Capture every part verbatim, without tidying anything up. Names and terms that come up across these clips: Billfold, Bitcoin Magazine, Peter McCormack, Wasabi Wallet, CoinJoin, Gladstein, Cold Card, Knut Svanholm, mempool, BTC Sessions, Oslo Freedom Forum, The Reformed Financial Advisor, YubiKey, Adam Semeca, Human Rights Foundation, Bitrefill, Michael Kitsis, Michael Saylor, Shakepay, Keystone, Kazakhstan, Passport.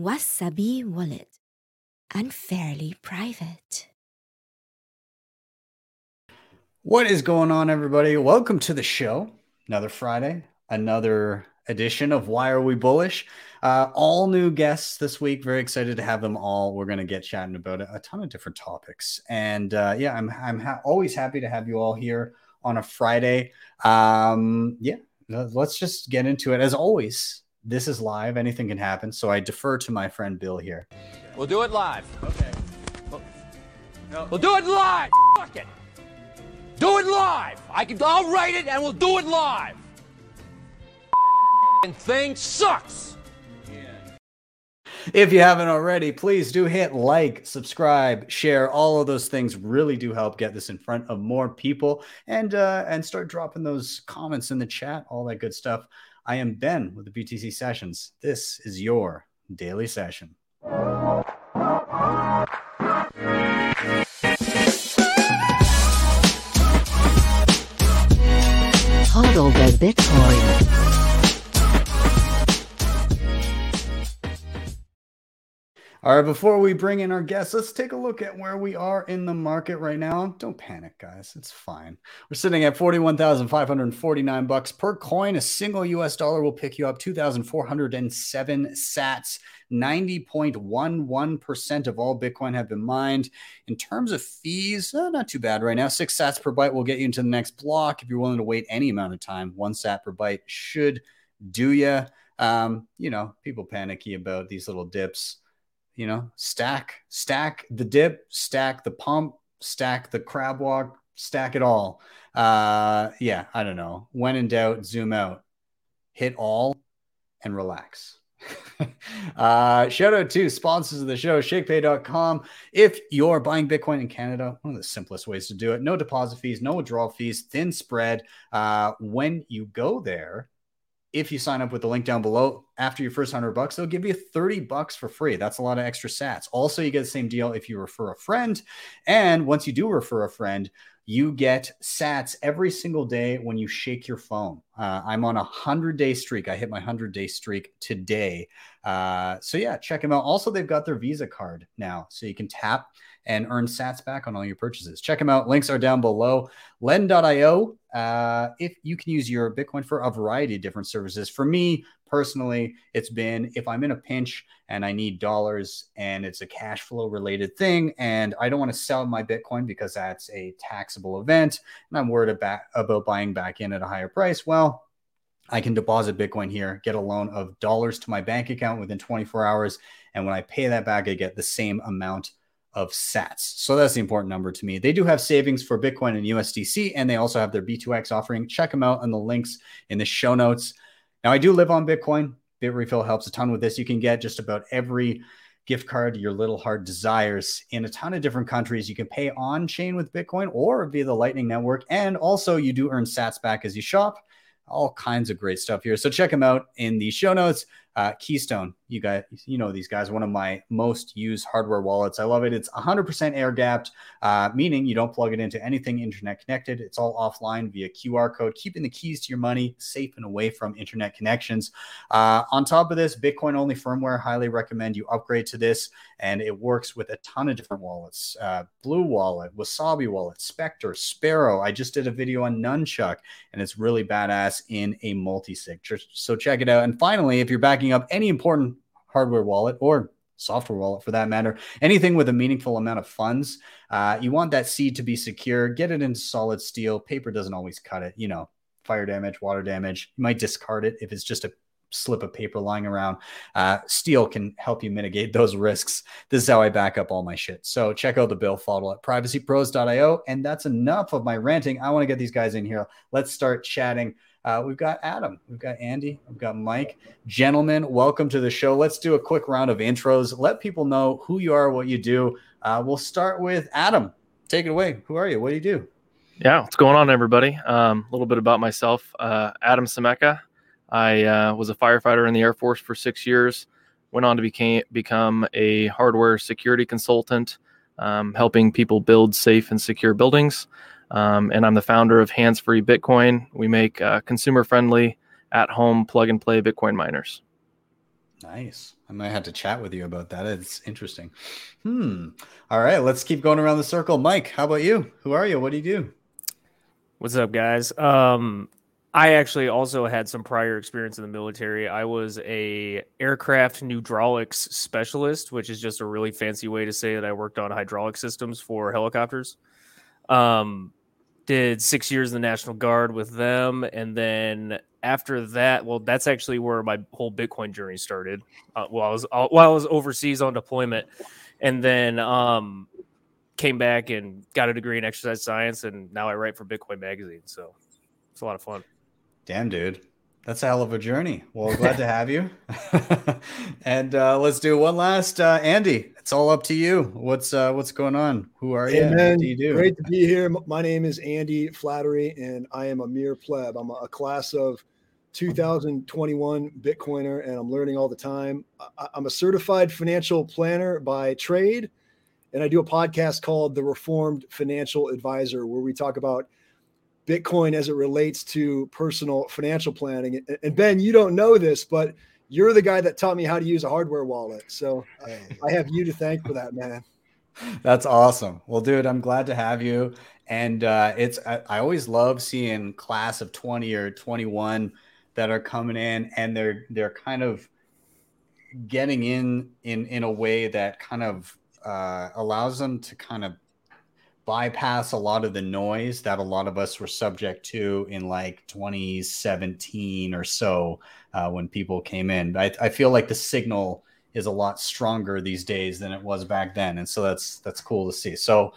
Wasabi Wallet. Unfairly private. What is going on, everybody? Welcome to the show. Another Friday, another edition of Why Are We Bullish? Uh, all new guests this week. Very excited to have them all. We're going to get chatting about a ton of different topics. And uh, yeah, I'm, I'm ha- always happy to have you all here on a Friday. Um, yeah, let's just get into it. As always, this is live. Anything can happen. So I defer to my friend Bill here. We'll do it live. Okay. Well, no. We'll do it live. Fuck it. Do it live. I can. I'll write it and we'll do it live. And thing sucks. Yeah. If you haven't already, please do hit like, subscribe, share. All of those things really do help get this in front of more people, and uh, and start dropping those comments in the chat. All that good stuff. I am Ben with the B T C Sessions. This is your daily session. Hodl the Bitcoin. All right, before we bring in our guests, let's take a look at where we are in the market right now. Don't panic, guys. It's fine. We're sitting at forty-one thousand five hundred forty-nine bucks per coin. A single U S dollar will pick you up two thousand four hundred seven sats. ninety point one one percent of all Bitcoin have been mined. In terms of fees, uh, not too bad right now. Six sats per byte will get you into the next block. If you're willing to wait any amount of time, one sat per byte should do you. Um, you know, people panicky about these little dips. You know, stack, stack the dip, stack the pump, stack the crab walk, stack it all. Uh, yeah, I don't know. When in doubt, zoom out, hit all, and relax. uh shout out to sponsors of the show, shakepay dot com. If you're buying Bitcoin in Canada, one of the simplest ways to do it. No deposit fees, no withdrawal fees, thin spread. Uh when you go there, if you sign up with the link down below, after your first one hundred bucks, they'll give you thirty bucks for free. That's a lot of extra sats. Also, you get the same deal if you refer a friend, and once you do refer a friend, you get sats every single day when you shake your phone. Uh, I'm on a one hundred day streak. I hit my one hundred day streak today. Uh, so yeah, check them out. Also, they've got their Visa card now, so you can tap and earn sats back on all your purchases. Check them out. Links are down below. Lend dot io. Uh, if you can use your Bitcoin for a variety of different services. For me personally, it's been if I'm in a pinch and I need dollars and it's a cash flow related thing and I don't want to sell my Bitcoin because that's a taxable event and I'm worried about, about buying back in at a higher price. Well, I can deposit Bitcoin here, get a loan of dollars to my bank account within twenty-four hours. And when I pay that back, I get the same amount of sats. So that's the important number to me. They do have savings for Bitcoin and U S D C, and they also have their B two X offering. Check them out on the links in the show notes. Now, I do live on Bitcoin. Bitrefill helps a ton with this. You can get just about every gift card your little heart desires in a ton of different countries. You can pay on chain with Bitcoin or via the Lightning Network. And also, you do earn sats back as you shop. All kinds of great stuff here. So check them out in the show notes. Uh, Keystone, you guys, you know these guys, one of my most used hardware wallets. I love it. It's one hundred percent air-gapped, uh, meaning you don't plug it into anything internet-connected. It's all offline via Q R code, keeping the keys to your money safe and away from internet connections. Uh, on top of this, Bitcoin-only firmware. Highly recommend you upgrade to this, and it works with a ton of different wallets. Uh, Blue Wallet, Wasabi Wallet, Spectre, Sparrow. I just did a video on Nunchuk, and it's really badass in a multi-sig. So check it out. And finally, if you're back up any important hardware wallet or software wallet for that matter, anything with a meaningful amount of funds, uh, you want that seed to be secure. Get it into solid steel. Paper doesn't always cut it. You know, fire damage, water damage. You might discard it if it's just a slip of paper lying around. Uh, steel can help you mitigate those risks. This is how I back up all my shit. So check out the Billfold at privacy pros dot io. And that's enough of my ranting. I want to get these guys in here. Let's start chatting. Uh, we've got Adam, we've got Andy, we've got Mike. Gentlemen, welcome to the show. Let's do a quick round of intros. Let people know who you are, what you do. Uh, we'll start with Adam. Take it away. Who are you? What do you do? Yeah, what's going on, everybody? Um, a little bit about myself. Uh, Adam Semeca. I uh, was a firefighter in the Air Force for six years. Went on to became, become a hardware security consultant, um, helping people build safe and secure buildings. Um, and I'm the founder of Hands Free Bitcoin. We make uh, consumer-friendly, at-home, plug-and-play Bitcoin miners. Nice. I might have to chat with you about that. It's interesting. Hmm. All right. Let's keep going around the circle. Mike, how about you? Who are you? What do you do? What's up, guys? Um, I actually also had some prior experience in the military. I was a aircraft hydraulics specialist, which is just a really fancy way to say that I worked on hydraulic systems for helicopters. Um, did six years in the National Guard with them. And then after that, well, that's actually where my whole Bitcoin journey started. Uh, while I was uh, while I was overseas on deployment, and then um, came back and got a degree in exercise science. And now I write for Bitcoin Magazine. So it's a lot of fun. Damn, dude. That's a hell of a journey. Well, glad to have you. And uh, let's do one last. Uh, Andy, it's all up to you. What's uh, what's going on? Who are you? Hey, what do you do? Great to be here. My name is Andy Flattery, and I am a mere pleb. I'm a class of two thousand twenty-one Bitcoiner, and I'm learning all the time. I'm a certified financial planner by trade, and I do a podcast called The Reformed Financial Advisor, where we talk about Bitcoin as it relates to personal financial planning. And Ben, you don't know this, but you're the guy that taught me how to use a hardware wallet. So hey. I have you to thank for that, man. That's awesome. Well, dude, I'm glad to have you. And uh, it's I, I always love seeing class of twenty or twenty-one that are coming in, and they're they're kind of getting in in in a way that kind of uh, allows them to kind of bypass a lot of the noise that a lot of us were subject to in like twenty seventeen or so uh, when people came in. I, I feel like the signal is a lot stronger these days than it was back then. And so that's that's cool to see. So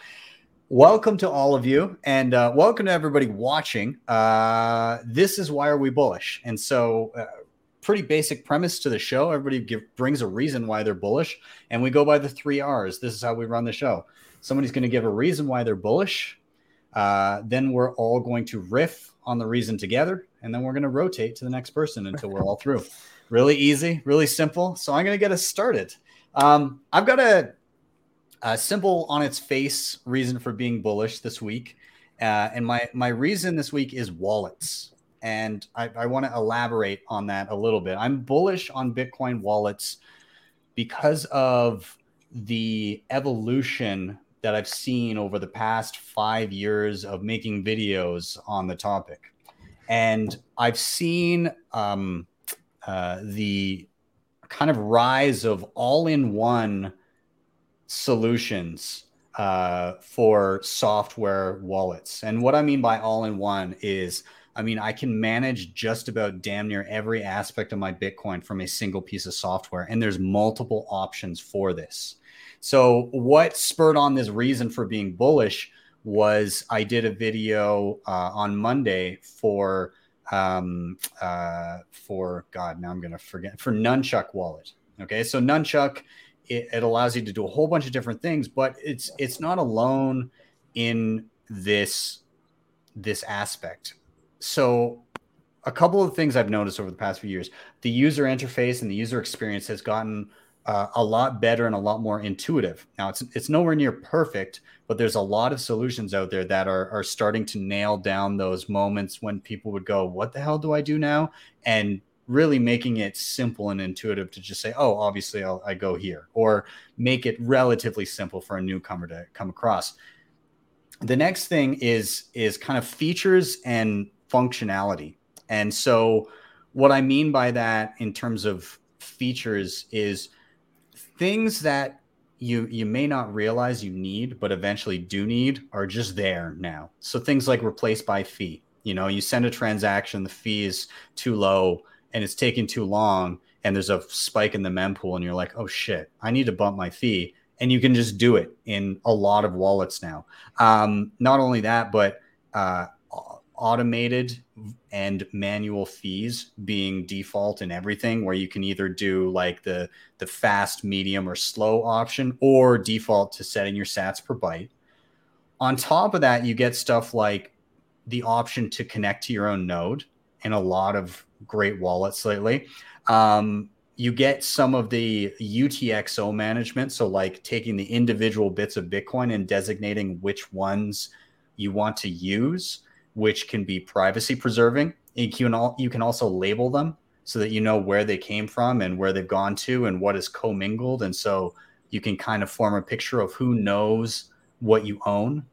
welcome to all of you, and uh, welcome to everybody watching. Uh, this is Why Are We Bullish? And so uh, pretty basic premise to the show. Everybody give, brings a reason why they're bullish, and we go by the three R's. This is how we run the show. Somebody's going to give a reason why they're bullish. Uh, then we're all going to riff on the reason together. And then we're going to rotate to the next person until we're all through. Really easy, really simple. So I'm going to get us started. Um, I've got a, a simple on its face reason for being bullish this week. Uh, and my, my reason this week is wallets. And I, I want to elaborate on that a little bit. I'm bullish on Bitcoin wallets because of the evolution that I've seen over the past five years of making videos on the topic. And I've seen um, uh, the kind of rise of all-in-one solutions uh, for software wallets. And what I mean by all-in-one is, I mean, I can manage just about damn near every aspect of my Bitcoin from a single piece of software. And there's multiple options for this. So what spurred on this reason for being bullish was I did a video uh, on Monday for, um, uh, for God, now I'm going to forget, for Nunchuk Wallet. Okay. So Nunchuk, it, it allows you to do a whole bunch of different things, but it's, it's not alone in this, this aspect. So a couple of things I've noticed over the past few years, the user interface and the user experience has gotten uh, a lot better and a lot more intuitive. Now, it's it's nowhere near perfect, but there's a lot of solutions out there that are are starting to nail down those moments when people would go, what the hell do I do now? And really making it simple and intuitive to just say, oh, obviously I'll, I go here, or make it relatively simple for a newcomer to come across. The next thing is is kind of features and functionality. And so what I mean by that in terms of features is things that you you may not realize you need, but eventually do need, are just there now. So things like replace by fee. You know, you send a transaction, the fee is too low and it's taking too long, and there's a spike in the mempool, and you're like, oh shit, I need to bump my fee. And you can just do it in a lot of wallets now. Um, not only that, but uh, automated and manual fees being default in everything, where you can either do like the the fast, medium, or slow option, or default to setting your sats per byte. On top of that, you get stuff like the option to connect to your own node in a lot of great wallets lately. Um, you get some of the U T X O management. So like taking the individual bits of Bitcoin and designating which ones you want to use, which can be privacy preserving. You can, all, you can also label them. so that you know where they came from and where they've gone to and what is commingled. And so you can kind of form a picture of who knows what you own.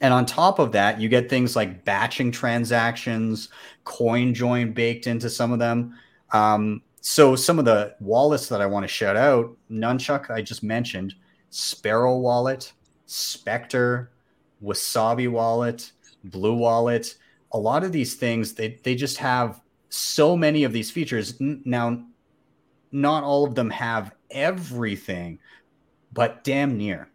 And on top of that, you get things like batching transactions, coin join baked into some of them. Um, so some of the wallets that I want to shout out, Nunchuk, I just mentioned, Sparrow Wallet, Spectre, Wasabi Wallet, Blue Wallet. A lot of these things, they they just have so many of these features. Now, not all of them have everything, but damn near.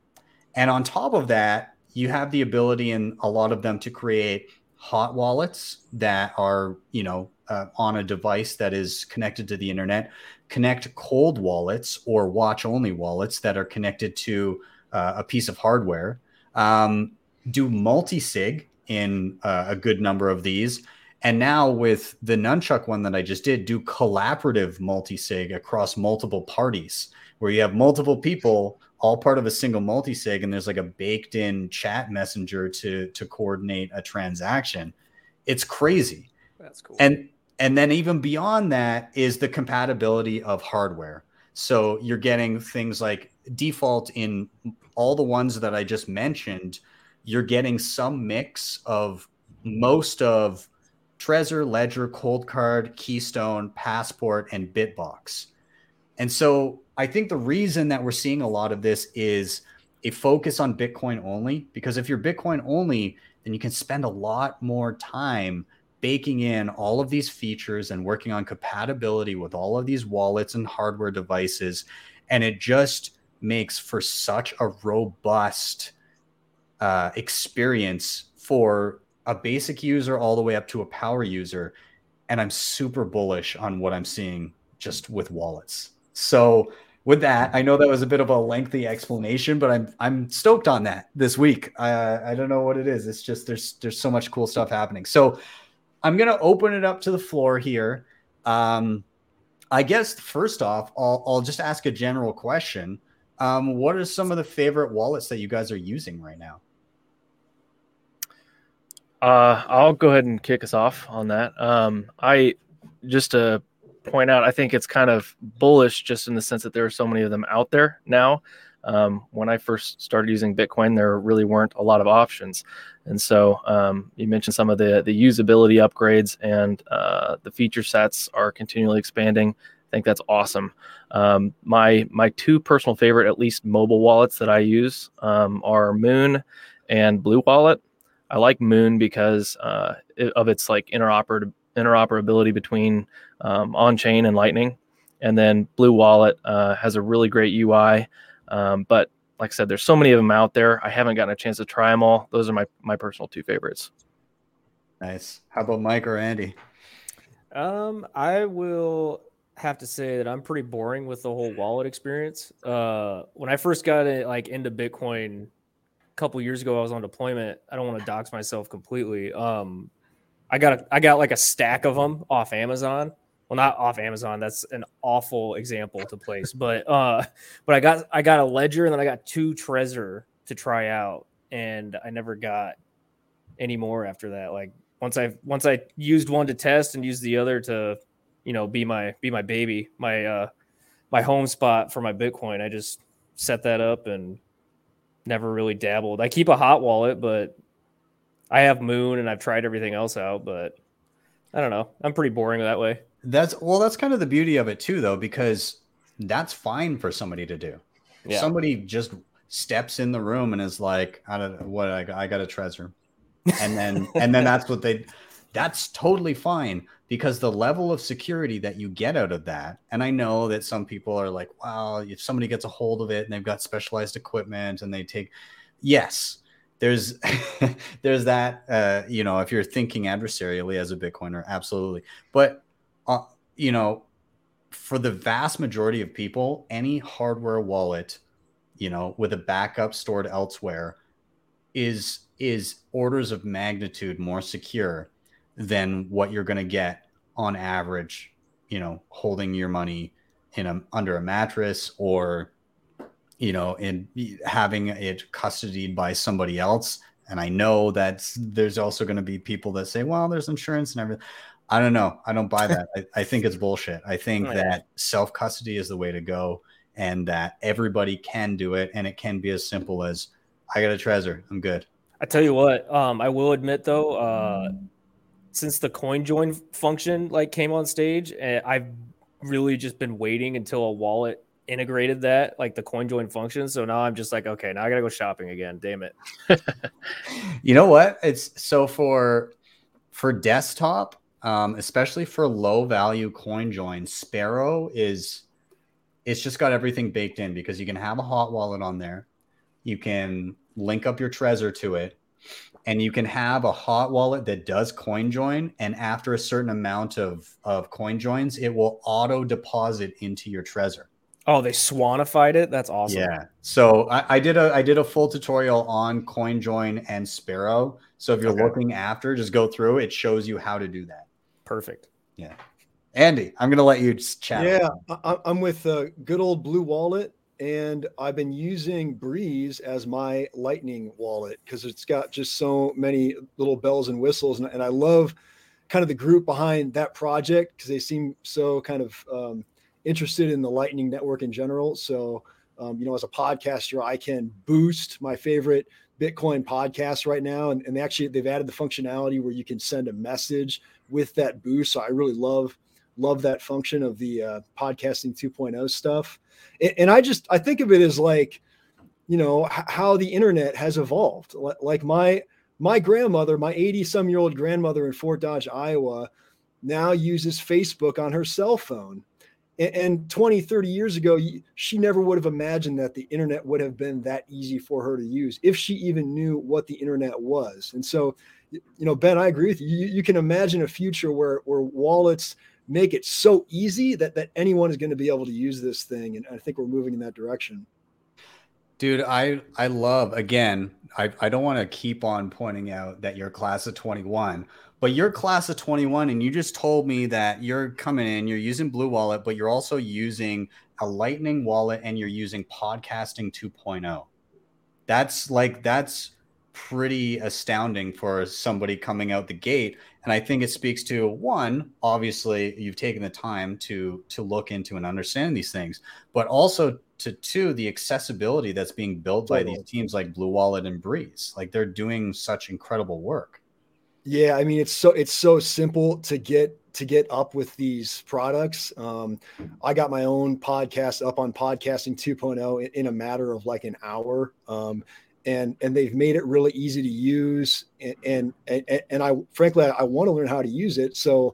And on top of that, you have the ability in a lot of them to create hot wallets that are, you know, uh, on a device that is connected to the internet, connect cold wallets or watch only wallets that are connected to uh, a piece of hardware, um, do multi-sig in uh, a good number of these. And now with the Nunchuk one that I just did, do collaborative multi-sig across multiple parties where you have multiple people all part of a single multi-sig, and there's like a baked in chat messenger to, to coordinate a transaction. It's crazy. That's cool. And, and then even beyond that is the compatibility of hardware. So you're getting things like default in all the ones that I just mentioned, you're getting some mix of most of Trezor, Ledger, Cold Card, Keystone, Passport, and Bitbox. And so I think the reason that we're seeing a lot of this is a focus on Bitcoin only, because if you're Bitcoin only, then you can spend a lot more time baking in all of these features and working on compatibility with all of these wallets and hardware devices. And it just makes for such a robust uh, experience for a basic user all the way up to a power user. And I'm super bullish on what I'm seeing just with wallets. So with that, I know that was a bit of a lengthy explanation, but I'm, I'm stoked on that this week. Uh, I don't know what it is. It's just, there's, there's so much cool stuff happening. So I'm going to open it up to the floor here. Um, I guess first off, I'll, I'll just ask a general question. Um, what are some of the favorite wallets that you guys are using right now? Uh, I'll go ahead and kick us off on that. Um, I just to point out, I think it's kind of bullish just in the sense that there are so many of them out there now. Um, when I first started using Bitcoin, there really weren't a lot of options. And so um, you mentioned some of the, the usability upgrades and uh, the feature sets are continually expanding. I think that's awesome. Um, my, my two personal favorite, at least mobile wallets that I use um, are Moon and Blue Wallet. I like Moon because uh, of its like interoper- interoperability between um, on-chain and Lightning. And then Blue Wallet uh, has a really great U I. Um, but like I said, there's so many of them out there. I haven't gotten a chance to try them all. Those are my, my personal two favorites. Nice. How about Mike or Andy? Um, I will have to say that I'm pretty boring with the whole wallet experience. Uh, when I first got it, like into Bitcoin, couple years ago, I was on deployment. I don't want to dox myself completely. Um, I got a, I got like a stack of them off Amazon. Well, not off Amazon. That's an awful example to place. But uh, but I got I got a Ledger, and then I got two Trezor to try out, and I never got any more after that. Like once I once I used one to test and used the other to, you know, be my be my baby, my uh, my home spot for my Bitcoin. I just set that up and never really dabbled. I keep a hot wallet, but I have Moon and I've tried everything else out, but I don't know. I'm pretty boring that way. That's well, that's kind of the beauty of it too, though, because that's fine for somebody to do. Yeah. Somebody just steps in the room and is like, I don't know what I got, I got a Trezor. And then, and then that's what they, that's totally fine because the level of security that you get out of that. And I know that some people are like, wow, if somebody gets a hold of it and they've got specialized equipment and they take, yes, there's, there's that, uh, you know, if you're thinking adversarially as a Bitcoiner, absolutely. But, uh, you know, for the vast majority of people, any hardware wallet, you know, with a backup stored elsewhere is, is orders of magnitude more secure than what you're going to get on average, you know, holding your money in a, under a mattress or, you know, in having it custodied by somebody else. And I know that there's also going to be people that say, well, there's insurance and everything. I don't know. I don't buy that. I, I think it's bullshit. I think oh, yeah. that self-custody is the way to go and that everybody can do it. And it can be as simple as I got a Trezor. I'm good. I tell you what, um, I will admit though, uh, since the coin join function like came on stage, I've really just been waiting until a wallet integrated that, like the coin join function. So now I'm just like, okay, now I gotta go shopping again. Damn it. You know what? It's so for, for desktop, um, especially for low value coin join, Sparrow is, it's just got everything baked in because you can have a hot wallet on there. You can link up your Trezor to it and you can have a hot wallet that does coin join. And after a certain amount of, of coin joins, it will auto deposit into your Trezor. Oh, they swanified it. That's awesome. Yeah. So I, I did a I did a full tutorial on CoinJoin and Sparrow. So if you're okay. looking after, just go through. It shows you how to do that. Perfect. Yeah. Andy, I'm gonna let you chat. Yeah, I, I'm with uh, good old Blue Wallet, and I've been using Breeze as my Lightning wallet because it's got just so many little bells and whistles, and, and I love kind of the group behind that project because they seem so kind of. Um, interested in the Lightning Network in general. So, um, you know, as a podcaster, I can boost my favorite Bitcoin podcast right now. And, and actually they've added the functionality where you can send a message with that boost. So I really love, love that function of the uh, podcasting two point oh stuff. And, and I just, I think of it as like, you know, h- how the internet has evolved. L- like my, my grandmother, my eighty some year old grandmother in Fort Dodge, Iowa, now uses Facebook on her cell phone. And twenty, thirty years ago, she never would have imagined that the internet would have been that easy for her to use if she even knew what the internet was. And so, you know, Ben, I agree with you. You, you can imagine a future where, where wallets make it so easy that, that anyone is going to be able to use this thing. And I think we're moving in that direction. Dude, I, I love, again, I, I don't want to keep on pointing out that you're class of twenty-one, but you're class of twenty-one and you just told me that you're coming in, you're using Blue Wallet, but you're also using a Lightning wallet and you're using podcasting two point oh. That's like, that's pretty astounding for somebody coming out the gate. And I think it speaks to one, obviously you've taken the time to, to look into and understand these things, but also to two, the accessibility that's being built by these teams like Blue Wallet and Breeze. Like they're doing such incredible work. Yeah. I mean, it's so, it's so simple to get, to get up with these products. Um, I got my own podcast up on podcasting 2.0 in, in a matter of like an hour. Um, and, and they've made it really easy to use. And, and, and, and I, frankly, I want to learn how to use it. So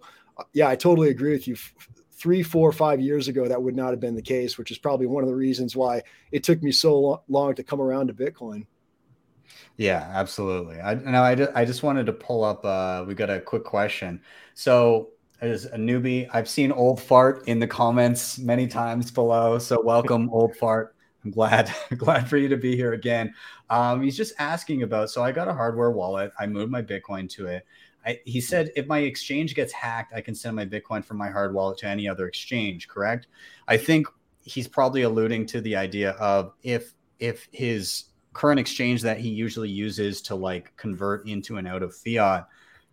yeah, I totally agree with you. Three, four, five years ago, that would not have been the case, which is probably one of the reasons why it took me so long to come around to Bitcoin. Yeah, absolutely. I no, I, I just wanted to pull up. Uh, we got a quick question. So as a newbie, I've seen Old Fart in the comments many times below. So welcome, Old Fart. I'm glad, glad for you to be here again. Um, he's just asking about, so I got a hardware wallet. I moved my Bitcoin to it. I, he said, if my exchange gets hacked, I can send my Bitcoin from my hard wallet to any other exchange, correct? I think he's probably alluding to the idea of if if his current exchange that he usually uses to like convert into and out of fiat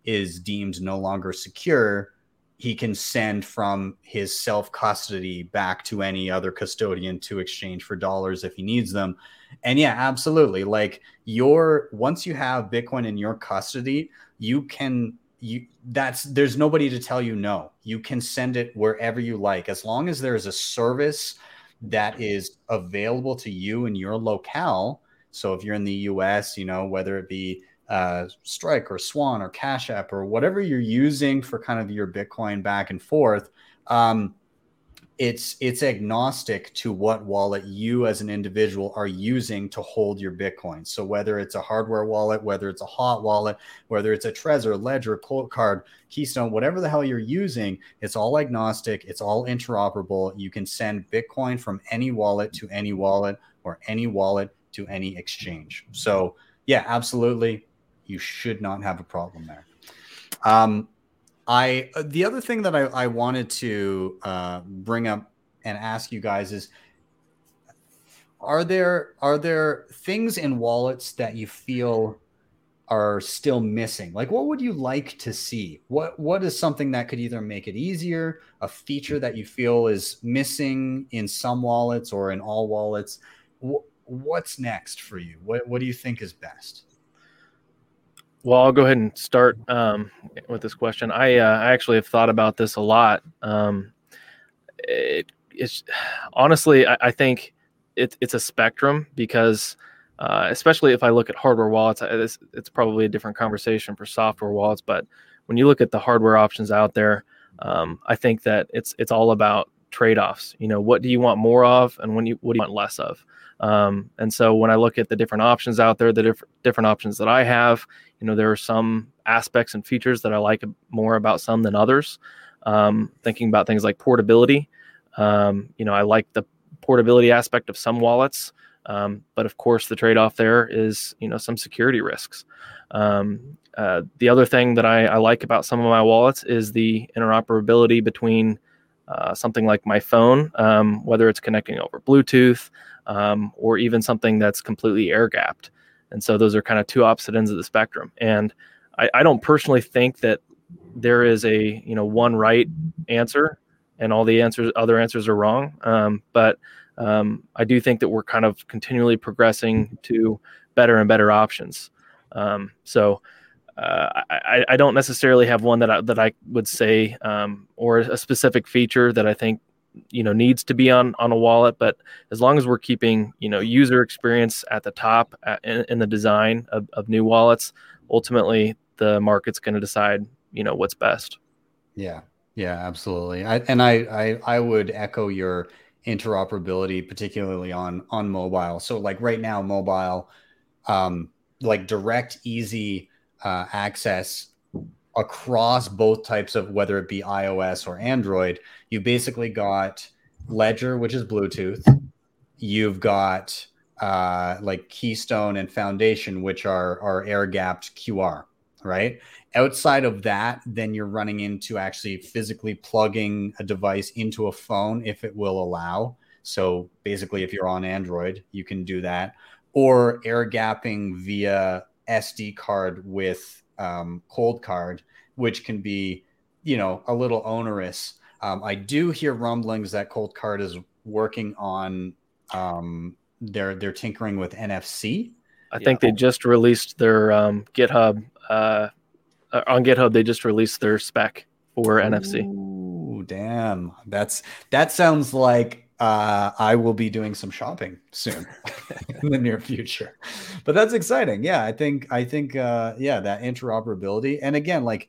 is deemed no longer secure, he can send from his self-custody back to any other custodian to exchange for dollars if he needs them. And yeah, absolutely. Like your, once you have Bitcoin in your custody, you can, you that's, there's nobody to tell you no. You can send it wherever you like. As long as there is a service that is available to you in your locale. So if you're in the U S, you know, whether it be uh Strike or Swan or Cash App or whatever you're using for kind of your Bitcoin back and forth, um it's it's agnostic to what wallet you as an individual are using to hold your Bitcoin. So whether it's a hardware wallet, whether it's a hot wallet, whether it's a Trezor, Ledger, Cold Card, Keystone, whatever the hell you're using, it's all agnostic, it's all interoperable. You can send Bitcoin from any wallet to any wallet or any wallet to any exchange. So yeah, absolutely. You should not have a problem there. Um, I the other thing that I, I wanted to uh, bring up and ask you guys is, are there are there things in wallets that you feel are still missing? Like, what would you like to see? What What is something that could either make it easier, a feature that you feel is missing in some wallets or in all wallets? Wh- what's next for you? What What do you think is best? Well, I'll go ahead and start um, with this question. I uh, I actually have thought about this a lot. Um, it, it's honestly, I, I think it, it's a spectrum because uh, especially if I look at hardware wallets, it's, it's probably a different conversation for software wallets. But when you look at the hardware options out there, um, I think that it's it's all about trade-offs. You know, what do you want more of, and when you what do you want less of? Um, and so when I look at the different options out there, the diff- different options that I have, you know, there are some aspects and features that I like more about some than others. Um, thinking about things like portability, um, you know, I like the portability aspect of some wallets. Um, but of course the trade-off there is, you know, some security risks. Um, uh, the other thing that I, I like about some of my wallets is the interoperability between, uh, something like my phone, um, whether it's connecting over Bluetooth, Um, or even something that's completely air gapped. And so those are kind of two opposite ends of the spectrum. And I, I don't personally think that there is a, you know, one right answer and all the answers, other answers are wrong. Um, but um, I do think that we're kind of continually progressing to better and better options. Um, so uh, I, I don't necessarily have one that I, that I would say um, or a specific feature that I think, you know, needs to be on, on a wallet, but as long as we're keeping, you know, user experience at the top at, in, in the design of, of new wallets, ultimately the market's going to decide, you know, what's best. Yeah. Yeah, absolutely. I, and I, I, I would echo your interoperability, particularly on, on mobile. So like right now, mobile, um, like direct, easy, uh, access across both types of, whether it be iOS or Android, you basically got Ledger, which is Bluetooth. You've got uh, like Keystone and Foundation, which are, are air gapped Q R, right? Outside of that, then you're running into actually physically plugging a device into a phone if it will allow. So basically, if you're on Android, you can do that, or air gapping via S D card with um, cold card, which can be, you know, a little onerous. Um, I do hear rumblings that Cold Card is working on, um, they're, they're tinkering with N F C. I think yeah. They just released their, um, GitHub, uh, on GitHub, they just released their spec for Ooh, N F C. Oh, damn. That's, that sounds like, uh, I will be doing some shopping soon in the near future, but that's exciting. Yeah. I think, I think, uh, yeah, that interoperability. And again, like,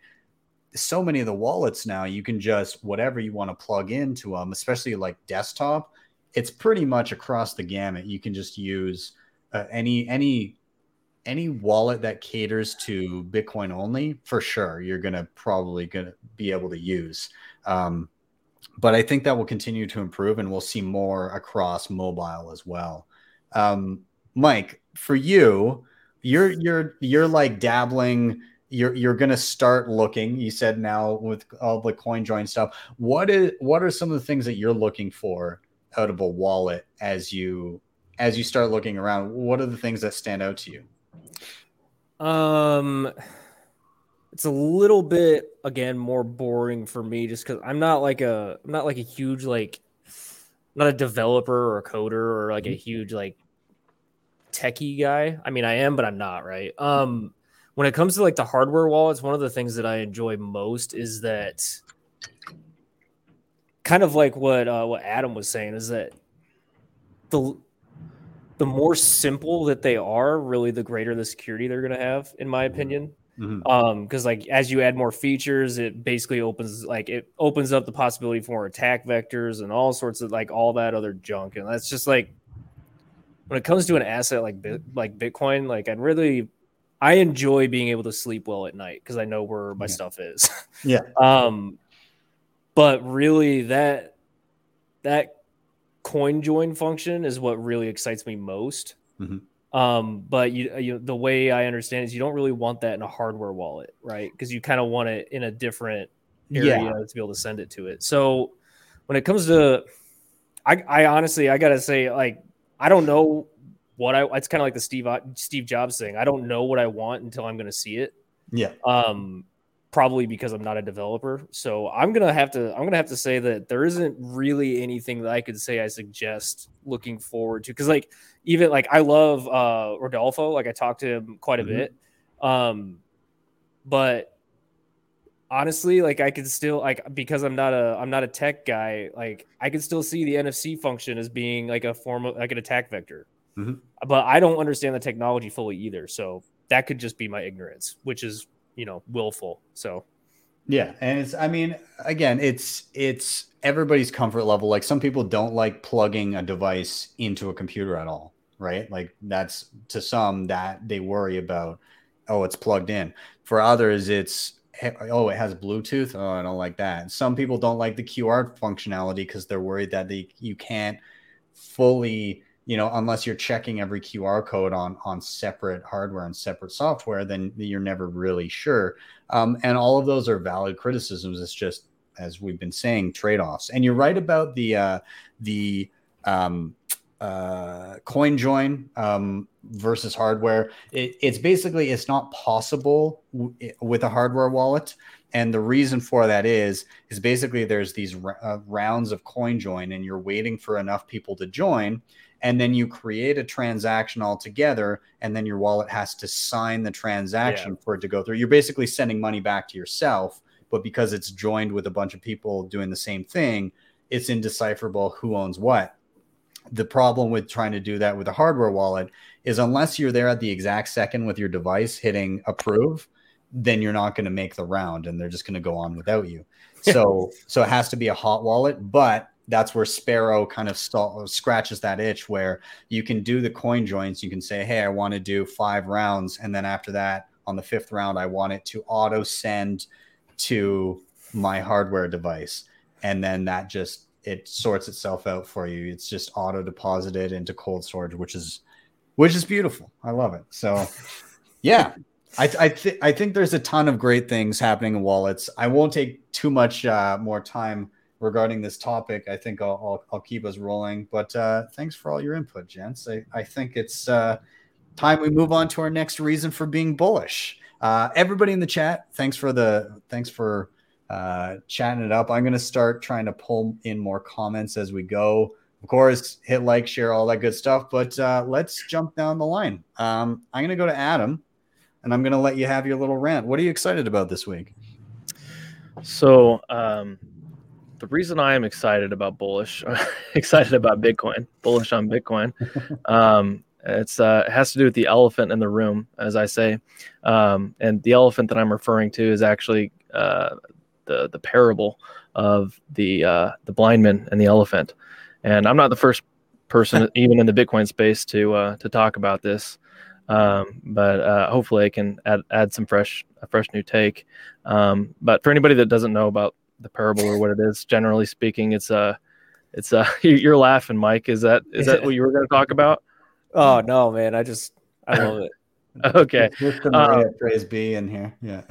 so many of the wallets now, you can just whatever you want to plug into them, especially like desktop. It's pretty much across the gamut. You can just use uh, any any any wallet that caters to Bitcoin only. For sure, you're gonna probably gonna be able to use. Um, but I think that will continue to improve, and we'll see more across mobile as well. Um, Mike, for you, you're you're you're like dabbling. You're you're gonna start looking. You said now with all the CoinJoin stuff. What is what are some of the things that you're looking for out of a wallet as you as you start looking around? What are the things that stand out to you? Um, it's a little bit again more boring for me just because I'm not like a I'm not like a huge like not a developer or a coder or like a huge like techie guy. I mean, I am, but I'm not, right? Um. When it comes to like the hardware wallets, one of the things that I enjoy most is that kind of like what uh, what Adam was saying is that the the more simple that they are, really the greater the security they're going to have, in my opinion. Mm-hmm. Um, 'cause like as you add more features, it basically opens like it opens up the possibility for attack vectors and all sorts of like all that other junk. And that's just like when it comes to an asset like like Bitcoin, like I'd really I enjoy being able to sleep well at night because I know where my yeah. stuff is. Yeah. Um, but really, that that coin join function is what really excites me most. Mm-hmm. Um, but you, you, the way I understand it is you don't really want that in a hardware wallet, right? Because you kind of want it in a different area yeah. to be able to send it to it. So when it comes to, I, I honestly, I gotta say, like, I don't know what I, it's kind of like the Steve, Steve Jobs thing. I don't know what I want until I'm going to see it. Yeah. Um, probably because I'm not a developer. So I'm going to have to, I'm going to have to say that there isn't really anything that I could say I suggest looking forward to. Cause like, even like, I love, uh, Rodolfo. Like I talked to him quite a mm-hmm. bit. Um, but honestly, like I could still like, because I'm not a, I'm not a tech guy. Like I could still see the N F C function as being like a form of like an attack vector, mm-hmm. but I don't understand the technology fully either. So that could just be my ignorance, which is, you know, willful. So, yeah. And it's, I mean, again, it's, it's everybody's comfort level. Like some people don't like plugging a device into a computer at all. Right. Like that's to some that they worry about. Oh, it's plugged in. For others, it's, oh, it has Bluetooth. Oh, I don't like that. And some people don't like the Q R functionality because they're worried that they, you can't fully, you know, unless you're checking every Q R code on, on separate hardware and separate software, then you're never really sure. Um, and all of those are valid criticisms. It's just, as we've been saying, trade-offs. And you're right about the, uh, the um, uh, coin join um, versus hardware. It, it's basically, it's not possible w- with a hardware wallet. And the reason for that is, is basically there's these r- uh, rounds of coin join and you're waiting for enough people to join. And then you create a transaction altogether, and then your wallet has to sign the transaction yeah. for it to go through. You're basically sending money back to yourself, but because it's joined with a bunch of people doing the same thing, it's indecipherable who owns what. The problem with trying to do that with a hardware wallet is unless you're there at the exact second with your device hitting approve, then you're not going to make the round, and they're just going to go on without you. So, so it has to be a hot wallet, but that's where Sparrow kind of st- scratches that itch where you can do the coin joins. You can say, hey, I want to do five rounds. And then after that, on the fifth round, I want it to auto send to my hardware device. And then that just, it sorts itself out for you. It's just auto deposited into cold storage, which is, which is beautiful. I love it. So yeah, I th- I, th- I think there's a ton of great things happening in wallets. I won't take too much uh, more time regarding this topic. I think I'll, I'll, I'll keep us rolling, but uh, thanks for all your input, gents. I, I think it's uh, time we move on to our next reason for being bullish. Uh, everybody in the chat, thanks for the thanks for uh, chatting it up. I'm going to start trying to pull in more comments as we go. Of course, hit like, share, all that good stuff. But uh, let's jump down the line. Um, I'm going to go to Adam, and I'm going to let you have your little rant. What are you excited about this week? So. Um... The reason I am excited about bullish, excited about Bitcoin, bullish on Bitcoin, um, it's uh, it has to do with the elephant in the room, as I say. Um, and the elephant that I'm referring to is actually uh, the the parable of the uh, the blind man and the elephant. And I'm not the first person, even in the Bitcoin space, to uh, to talk about this. Um, but uh, hopefully, I can add add some fresh a fresh new take. Um, but for anybody that doesn't know about the parable or what it is, generally speaking, it's a, uh, it's a, uh, you're laughing, Mike. Is that, is that what you were going to talk about? Oh no, man. I just, I love it. Okay. Just um, phrase B in here. Yeah.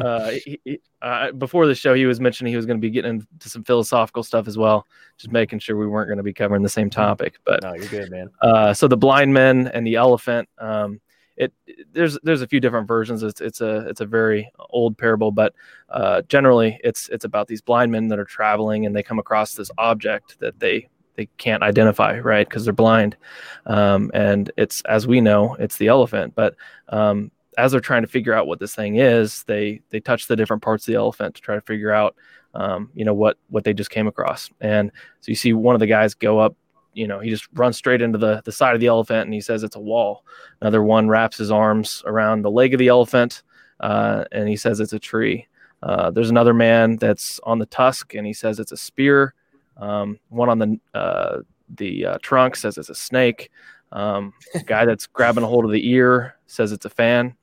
uh, he, he, uh, before the show, he was mentioning he was going to be getting into some philosophical stuff as well. Just making sure we weren't going to be covering the same topic, but no, you're good, man. Uh, so the blind men and the elephant, um, It, there's there's a few different versions. It's it's a it's a very old parable, but uh, generally it's it's about these blind men that are traveling and they come across this object that they they can't identify, right? Because they're blind, um, and it's, as we know, it's the elephant. But um, as they're trying to figure out what this thing is, they they touch the different parts of the elephant to try to figure out, um, you know, what what they just came across. And so you see one of the guys go up. You know, he just runs straight into the, the side of the elephant and he says it's a wall. Another one wraps his arms around the leg of the elephant uh, and he says it's a tree. Uh, there's another man that's on the tusk and he says it's a spear. Um, one on the uh, the uh, trunk says it's a snake. Um, the guy that's grabbing a hold of the ear says it's a fan.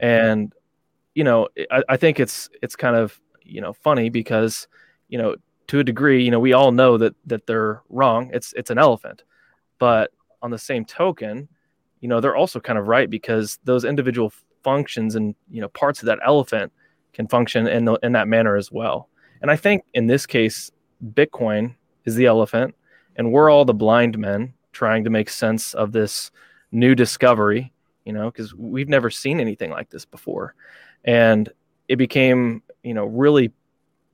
And, you know, I, I think it's it's kind of, you know, funny because, you know, to a degree, you know, we all know that that they're wrong. It's it's an elephant. But on the same token, you know, they're also kind of right because those individual functions and, you know, parts of that elephant can function in the, in that manner as well. And I think in this case, Bitcoin is the elephant and we're all the blind men trying to make sense of this new discovery, you know, because we've never seen anything like this before. And it became, you know, really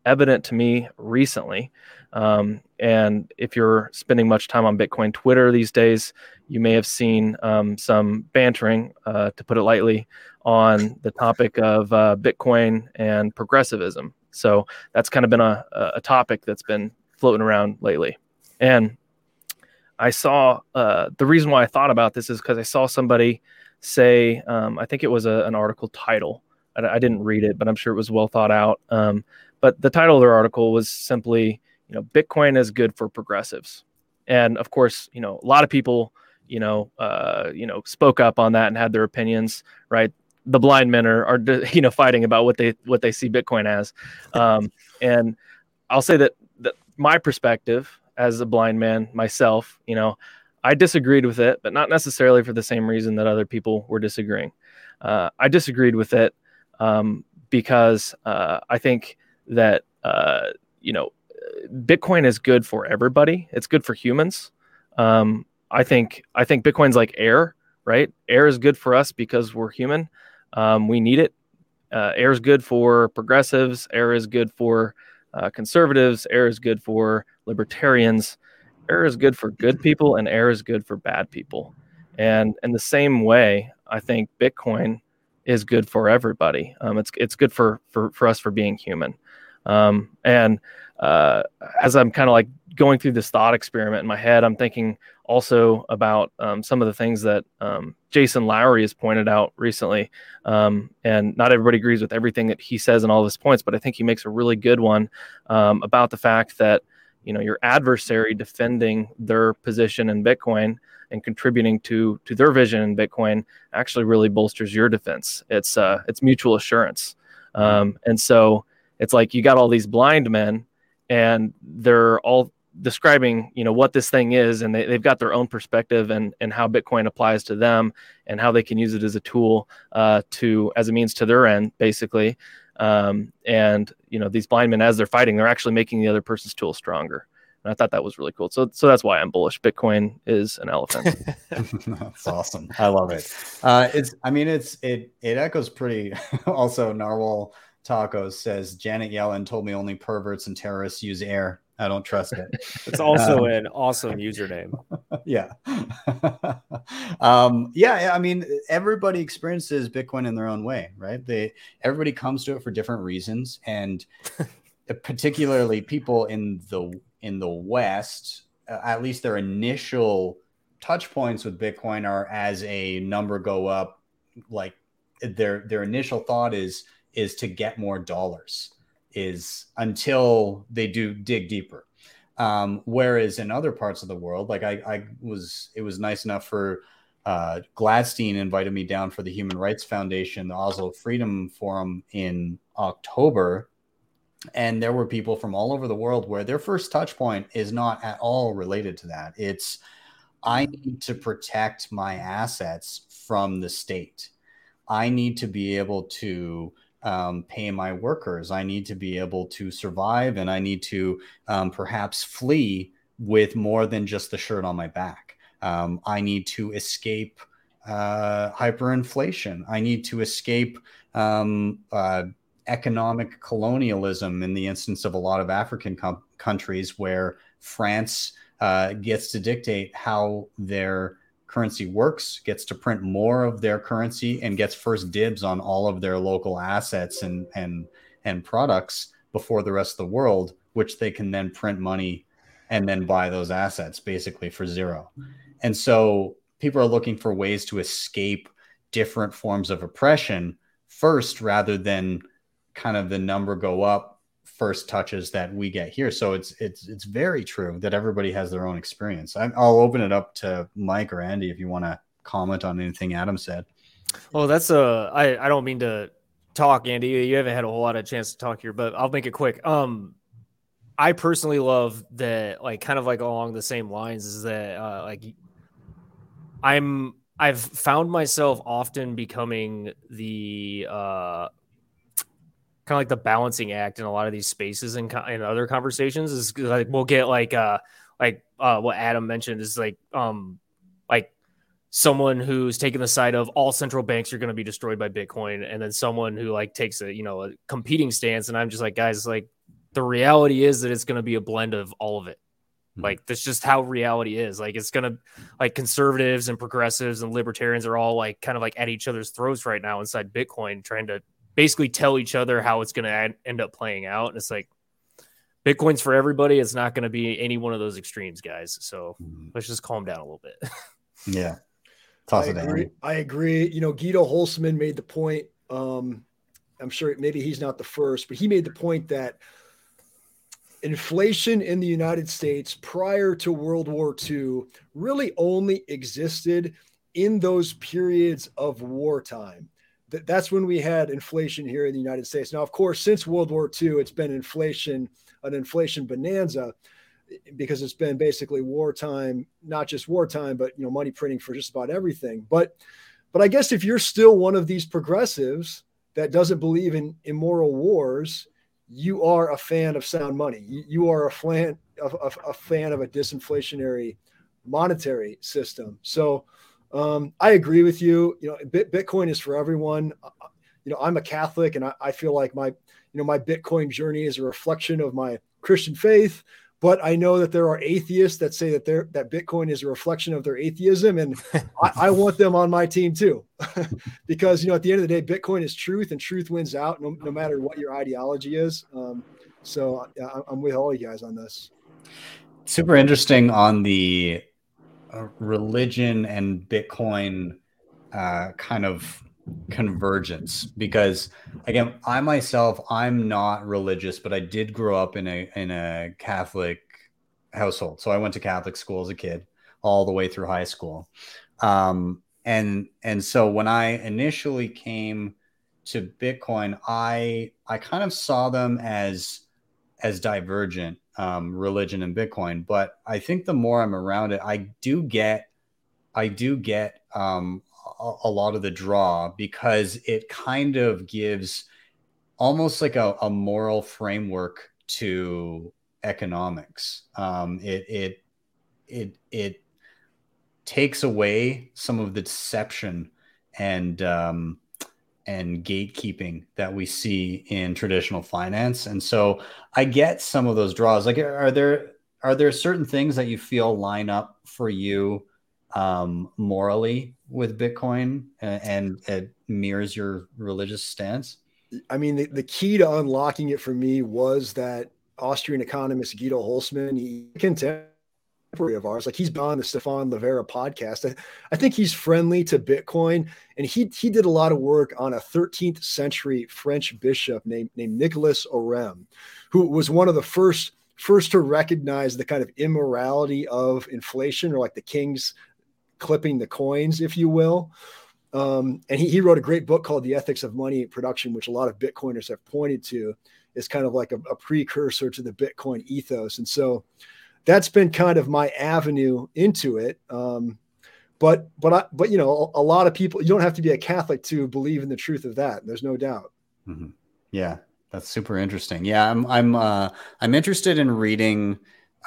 evident to me recently. Um, and if you're spending much time on Bitcoin Twitter these days, you may have seen um, some bantering, uh, to put it lightly, on the topic of uh, Bitcoin and progressivism. So that's kind of been a, a topic that's been floating around lately. And I saw uh, the reason why I thought about this is because I saw somebody say, um, I think it was a, an article title. I, I didn't read it, but I'm sure it was well thought out. Um, but the title of their article was simply, you know, Bitcoin is good for progressives. And of course, you know, a lot of people, you know, uh, you know, spoke up on that and had their opinions, right? The blind men are, are, you know, fighting about what they what they see Bitcoin as. Um, and I'll say that, that my perspective as a blind man myself, you know, I disagreed with it, but not necessarily for the same reason that other people were disagreeing. Uh, I disagreed with it um, because uh, I think that, uh, you know, Bitcoin is good for everybody. It's good for humans. Um, I think I think Bitcoin's like air, right? Air is good for us because we're human. Um, we need it. Uh, air is good for progressives. Air is good for uh, conservatives. Air is good for libertarians. Air is good for good people, and air is good for bad people. And in the same way, I think Bitcoin is good for everybody. Um, it's it's good for for for us for being human. Um, and uh, as I'm kind of like going through this thought experiment in my head, I'm thinking also about um, some of the things that um, Jason Lowry has pointed out recently. Um, and not everybody agrees with everything that he says and all of his points, but I think he makes a really good one um, about the fact that, you know, your adversary defending their position in Bitcoin and contributing to to their vision in Bitcoin actually really bolsters your defense. It's uh, it's mutual assurance. Um, and so it's like you got all these blind men and they're all describing, you know, what this thing is, and they, they've got their own perspective and, and how Bitcoin applies to them and how they can use it as a tool uh, to as a means to their end, basically. Um, and, you know, these blind men, as they're fighting, they're actually making the other person's tool stronger. And I thought that was really cool. So so that's why I'm bullish. Bitcoin is an elephant. That's awesome. I love it. Uh, it's I mean, it's it it echoes pretty also Narwhal Tacos says, Janet Yellen told me only perverts and terrorists use air. I don't trust it. It's also um, an awesome username. Yeah. um, yeah. I mean, everybody experiences Bitcoin in their own way, right? They, everybody comes to it for different reasons. And particularly people in the, in the West, uh, at least their initial touch points with Bitcoin are as a number go up, like their, their initial thought is, is to get more dollars. Is until they do dig deeper. Um, whereas in other parts of the world, like I, I was, it was nice enough for uh, Gladstein invited me down for the Human Rights Foundation, the Oslo Freedom Forum in October. And there were people from all over the world where their first touch point is not at all related to that. It's, I need to protect my assets from the state. I need to be able to Um, pay my workers. I need to be able to survive, and I need to um, perhaps flee with more than just the shirt on my back. Um, I need to escape uh, hyperinflation. I need to escape um, uh, economic colonialism in the instance of a lot of African com- countries where France uh, gets to dictate how their currency works, gets to print more of their currency, and gets first dibs on all of their local assets and and and products before the rest of the world, which they can then print money and then buy those assets basically for zero. And so people are looking for ways to escape different forms of oppression first, rather than kind of the number go up first touches that we get here. So it's it's it's very true that everybody has their own experience. I'm, I'll open it up to Mike or Andy if you want to comment on anything Adam said. Well, that's a I I don't mean to talk, Andy. You haven't had a whole lot of chance to talk here, but I'll make it quick. Um, I personally love that, like kind of like along the same lines, is that uh, like I'm I've found myself often becoming the uh. kind of like the balancing act in a lot of these spaces and co- in other conversations is like, we'll get like, uh, like, uh, what Adam mentioned is like, um, like someone who's taking the side of all central banks are going to be destroyed by Bitcoin, and then someone who like takes a, you know, a competing stance. And I'm just like, guys, like the reality is that it's going to be a blend of all of it. Like, that's just how reality is. Like, it's going to, like, conservatives and progressives and libertarians are all, like, kind of, like, at each other's throats right now inside Bitcoin, trying to basically tell each other how it's going to end up playing out. And it's like, Bitcoin's for everybody. It's not going to be any one of those extremes, guys. So let's just calm down a little bit. Yeah. Toss I it agree. Down. I agree. You know, Guido Holzman made the point. Um, I'm sure maybe he's not the first, but he made the point that inflation in the United States prior to World War Two really only existed in those periods of wartime. That's when we had inflation here in the United States. Now, of course, since World War Two, it's been inflation, an inflation bonanza, because it's been basically wartime, not just wartime, but, you know, money printing for just about everything. But, but I guess if you're still one of these progressives that doesn't believe in immoral wars, you are a fan of sound money. You, you are a fan, a, a, a fan of a disinflationary monetary system. So um, I agree with you. You know, Bitcoin is for everyone. You know, I'm a Catholic, and I, I feel like my, you know, my Bitcoin journey is a reflection of my Christian faith. But I know that there are atheists that say that they're, that Bitcoin is a reflection of their atheism, and I, I want them on my team too, because, you know, at the end of the day, Bitcoin is truth, and truth wins out, no, no matter what your ideology is. Um, so I, I'm with all you guys on this. Super interesting on the uh, religion and Bitcoin uh, kind of convergence, because again, I myself, I'm not religious, but I did grow up in a in a Catholic household. So I went to Catholic school as a kid all the way through high school. Um, and and so when I initially came to Bitcoin, I I kind of saw them as as divergent, um, religion and Bitcoin. But I think the more I'm around it, I do get I do get um a lot of the draw, because it kind of gives almost like a, a moral framework to economics. Um, it, it, it, it takes away some of the deception and, um, and gatekeeping that we see in traditional finance. And so I get some of those draws. Like, are there, are there certain things that you feel line up for you, um, morally with Bitcoin, and, and it mirrors your religious stance? I mean, the, the key to unlocking it for me was that Austrian economist Guido Holzman, he contemporary of ours, like he's been on the Stefan Levera podcast. I, I think he's friendly to Bitcoin, and he he did a lot of work on a thirteenth century French bishop named named Nicolas Orem, who was one of the first first to recognize the kind of immorality of inflation, or like the king's clipping the coins, if you will. Um, and he, he wrote a great book called The Ethics of Money Production, which a lot of Bitcoiners have pointed to as kind of like a, a precursor to the Bitcoin ethos. And so that's been kind of my avenue into it. Um, but, but, I, but, you know, a, a lot of people, you don't have to be a Catholic to believe in the truth of that. There's no doubt. Mm-hmm. Yeah. That's super interesting. Yeah. I'm, I'm, uh, I'm interested in reading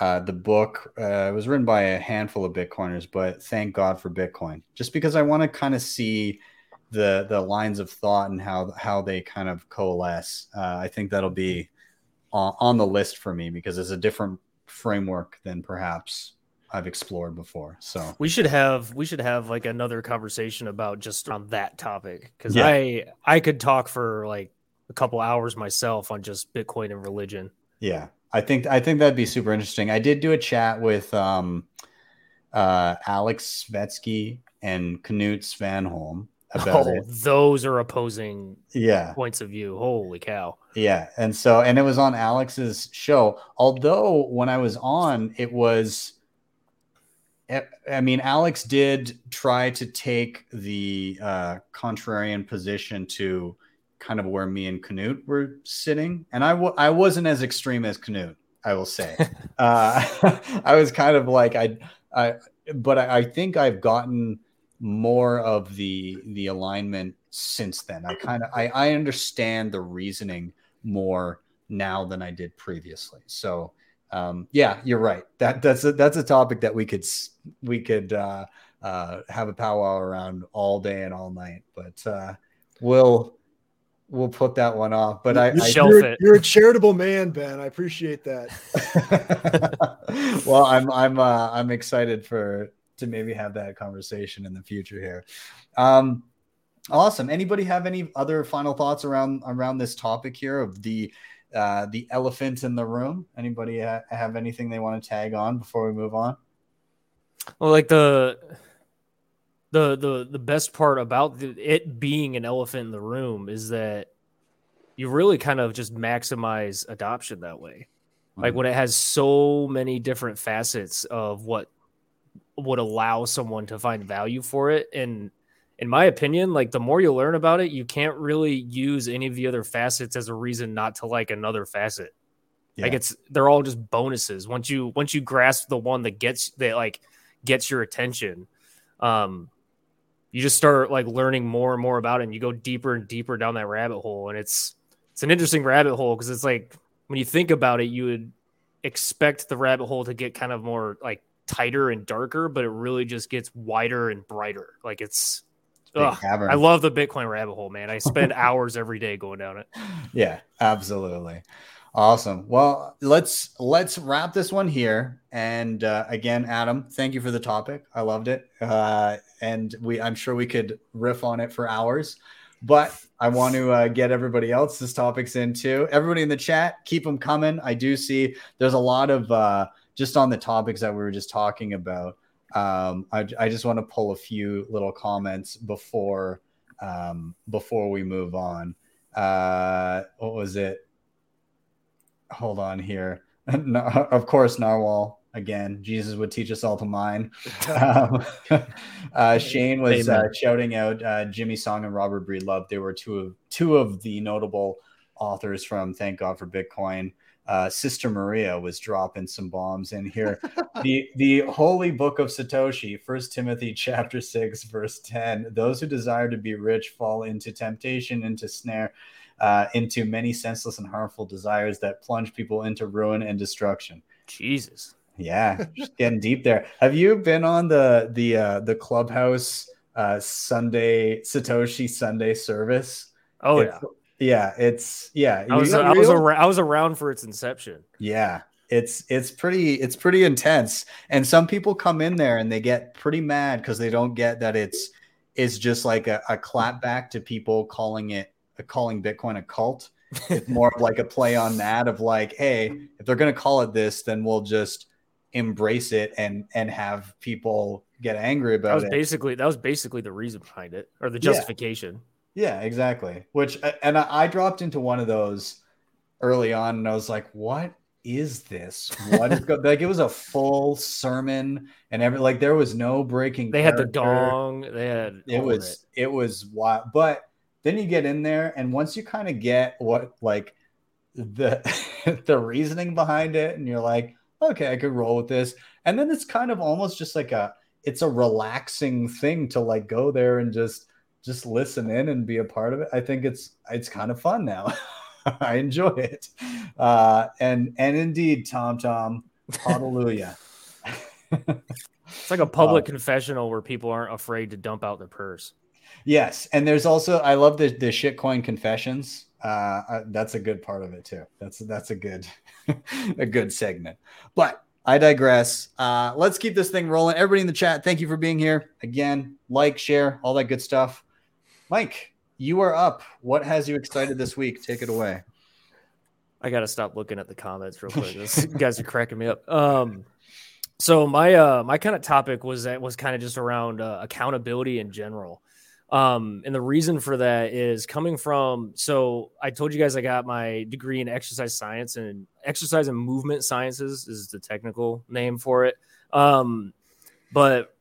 Uh, the book. Uh, it was written by a handful of Bitcoiners, but Thank God for Bitcoin, just because I want to kind of see the the lines of thought and how how they kind of coalesce. Uh, I think that'll be on, on the list for me, because it's a different framework than perhaps I've explored before. So we should have we should have like another conversation about just on that topic, because yeah. I I could talk for like a couple hours myself on just Bitcoin and religion. Yeah. I think I think that'd be super interesting. I did do a chat with um, uh, Alex Svetsky and Knut Svanholm about oh, it. Those are opposing yeah. points of view. Holy cow! Yeah, and so and it was on Alex's show. Although when I was on, it was, I mean, Alex did try to take the uh, contrarian position to kind of where me and Knut were sitting. And I, w- I wasn't as extreme as Knut, I will say. uh, I was kind of like, I, I, but I, I think I've gotten more of the, the alignment since then. I kind of, I, I understand the reasoning more now than I did previously. So um, yeah, you're right. That that's a, that's a topic that we could, we could uh, uh, have a powwow around all day and all night. But uh, we'll we'll put that one off. But I, I shelf you're, it. You're a charitable man, Ben. I appreciate that. Well, I'm I'm uh, I'm excited for to maybe have that conversation in the future here. Um, awesome. Anybody have any other final thoughts around around this topic here of the uh, the elephant in the room? Anybody ha- have anything they want to tag on before we move on? Well, like the the the the best part about the, it being an elephant in the room is that you really kind of just maximize adoption that way. Mm-hmm. Like when it has so many different facets of what would allow someone to find value for it. And in my opinion, like the more you learn about it, you can't really use any of the other facets as a reason not to like another facet. Yeah. Like it's, they're all just bonuses. Once you, once you grasp the one that gets, that like gets your attention, um, you just start like learning more and more about it, and you go deeper and deeper down that rabbit hole. And it's, it's an interesting rabbit hole. Cause it's like, when you think about it, you would expect the rabbit hole to get kind of more like tighter and darker, but it really just gets wider and brighter. Like it's, ugh, I love the Bitcoin rabbit hole, man. I spend hours every day going down it. Yeah, absolutely. Awesome. Well, let's let's wrap this one here. And uh, again, Adam, thank you for the topic. I loved it, uh, and we I'm sure we could riff on it for hours. But I want to uh, get everybody else's topics in too. Everybody in the chat, keep them coming. I do see there's a lot of uh, just on the topics that we were just talking about. Um, I, I just want to pull a few little comments before um, before we move on. Uh, what was it? Hold on here. No, of course, Narwhal. Again, Jesus would teach us all to mine. Um, uh, Shane was uh, shouting out uh, Jimmy Song and Robert Breedlove. They were two of two of the notable authors from Thank God for Bitcoin. Uh, Sister Maria was dropping some bombs in here. the the Holy Book of Satoshi, First Timothy chapter six, verse ten. Those who desire to be rich fall into temptation, into snare, uh, into many senseless and harmful desires that plunge people into ruin and destruction. Jesus. Yeah, just getting deep there. Have you been on the the uh, the Clubhouse uh, Sunday Satoshi Sunday service? Oh, it's, yeah. Yeah, it's yeah. I was I was, around, I was around for its inception. Yeah, it's it's pretty it's pretty intense, and some people come in there and they get pretty mad because they don't get that it's it's just like a, a clap back to people calling it calling Bitcoin a cult. It's more of like a play on that of like, hey, if they're gonna call it this, then we'll just embrace it and and have people get angry about it. That was it. basically that was basically the reason behind it, or the justification. Yeah. Yeah, exactly. Which, and I, I dropped into one of those early on, and I was like, "What is this? What is go-? Like?" It was a full sermon, and every like there was no breaking. They character. Had the dong. They had it was it. it was wild. But then you get in there, and once you kind of get what like the the reasoning behind it, and you're like, "Okay, I could roll with this." And then it's kind of almost just like a it's a relaxing thing to like go there and just. Just listen in and be a part of it. I think it's it's kind of fun now. I enjoy it. Uh, and and indeed, Tom Tom, hallelujah. It's like a public um, confessional where people aren't afraid to dump out their purse. Yes, and there's also I love the the shitcoin confessions. Uh, I, that's a good part of it too. That's that's a good a good segment. But I digress. Uh, let's keep this thing rolling. Everybody in the chat, thank you for being here again. Like, share, all that good stuff. Mike, you are up. What has you excited this week? Take it away. I got to stop looking at the comments real quick. Those guys are cracking me up. Um, so my uh, my kind of topic was that was kind of just around uh, accountability in general. Um, and the reason for that is coming from, so I told you guys I got my degree in exercise science, and exercise and movement sciences is the technical name for it. Um, but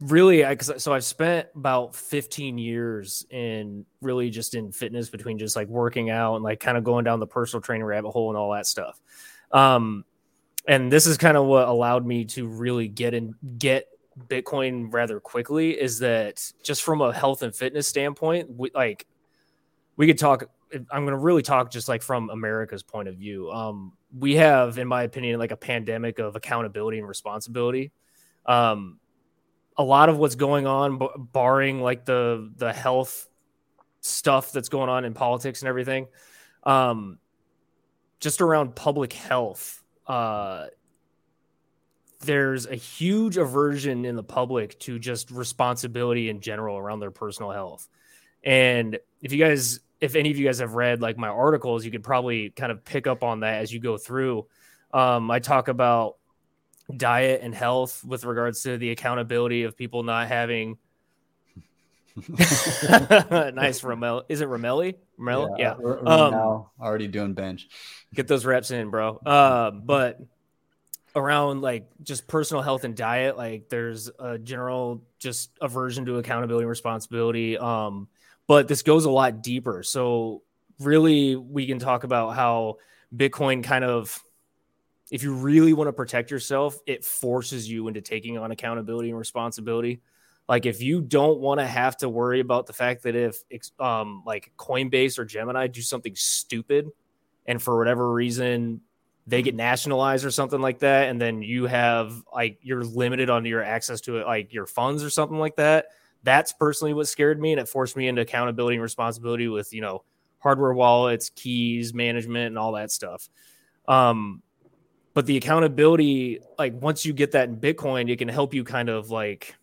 really, I, so I've spent about fifteen years in really just in fitness, between just like working out and like kind of going down the personal training rabbit hole and all that stuff. Um, and this is kind of what allowed me to really get in, get Bitcoin rather quickly, is that just from a health and fitness standpoint, we, like we could talk, I'm going to really talk just like from America's point of view. Um, we have, in my opinion, like a pandemic of accountability and responsibility. Um, a lot of what's going on, b- barring like the the health stuff that's going on in politics and everything, um, just around public health, uh, there's a huge aversion in the public to just responsibility in general around their personal health. And if you guys, if any of you guys have read like my articles, you could probably kind of pick up on that as you go through. Um, I talk about diet and health with regards to the accountability of people not having nice Ramel. Is it Ramelli? Ramelli? Yeah. yeah. Um, now already doing bench. Get those reps in, bro. Uh, but around like just personal health and diet, like there's a general just aversion to accountability and responsibility. Um, but this goes a lot deeper. So really we can talk about how Bitcoin kind of, if you really want to protect yourself, it forces you into taking on accountability and responsibility. Like if you don't want to have to worry about the fact that if um, like Coinbase or Gemini do something stupid and for whatever reason they get nationalized or something like that, and then you have like you're limited on your access to it, like your funds or something like that. That's personally what scared me, and it forced me into accountability and responsibility with, you know, hardware wallets, keys, management, and all that stuff. Um, but the accountability, like once you get that in Bitcoin, it can help you kind of like,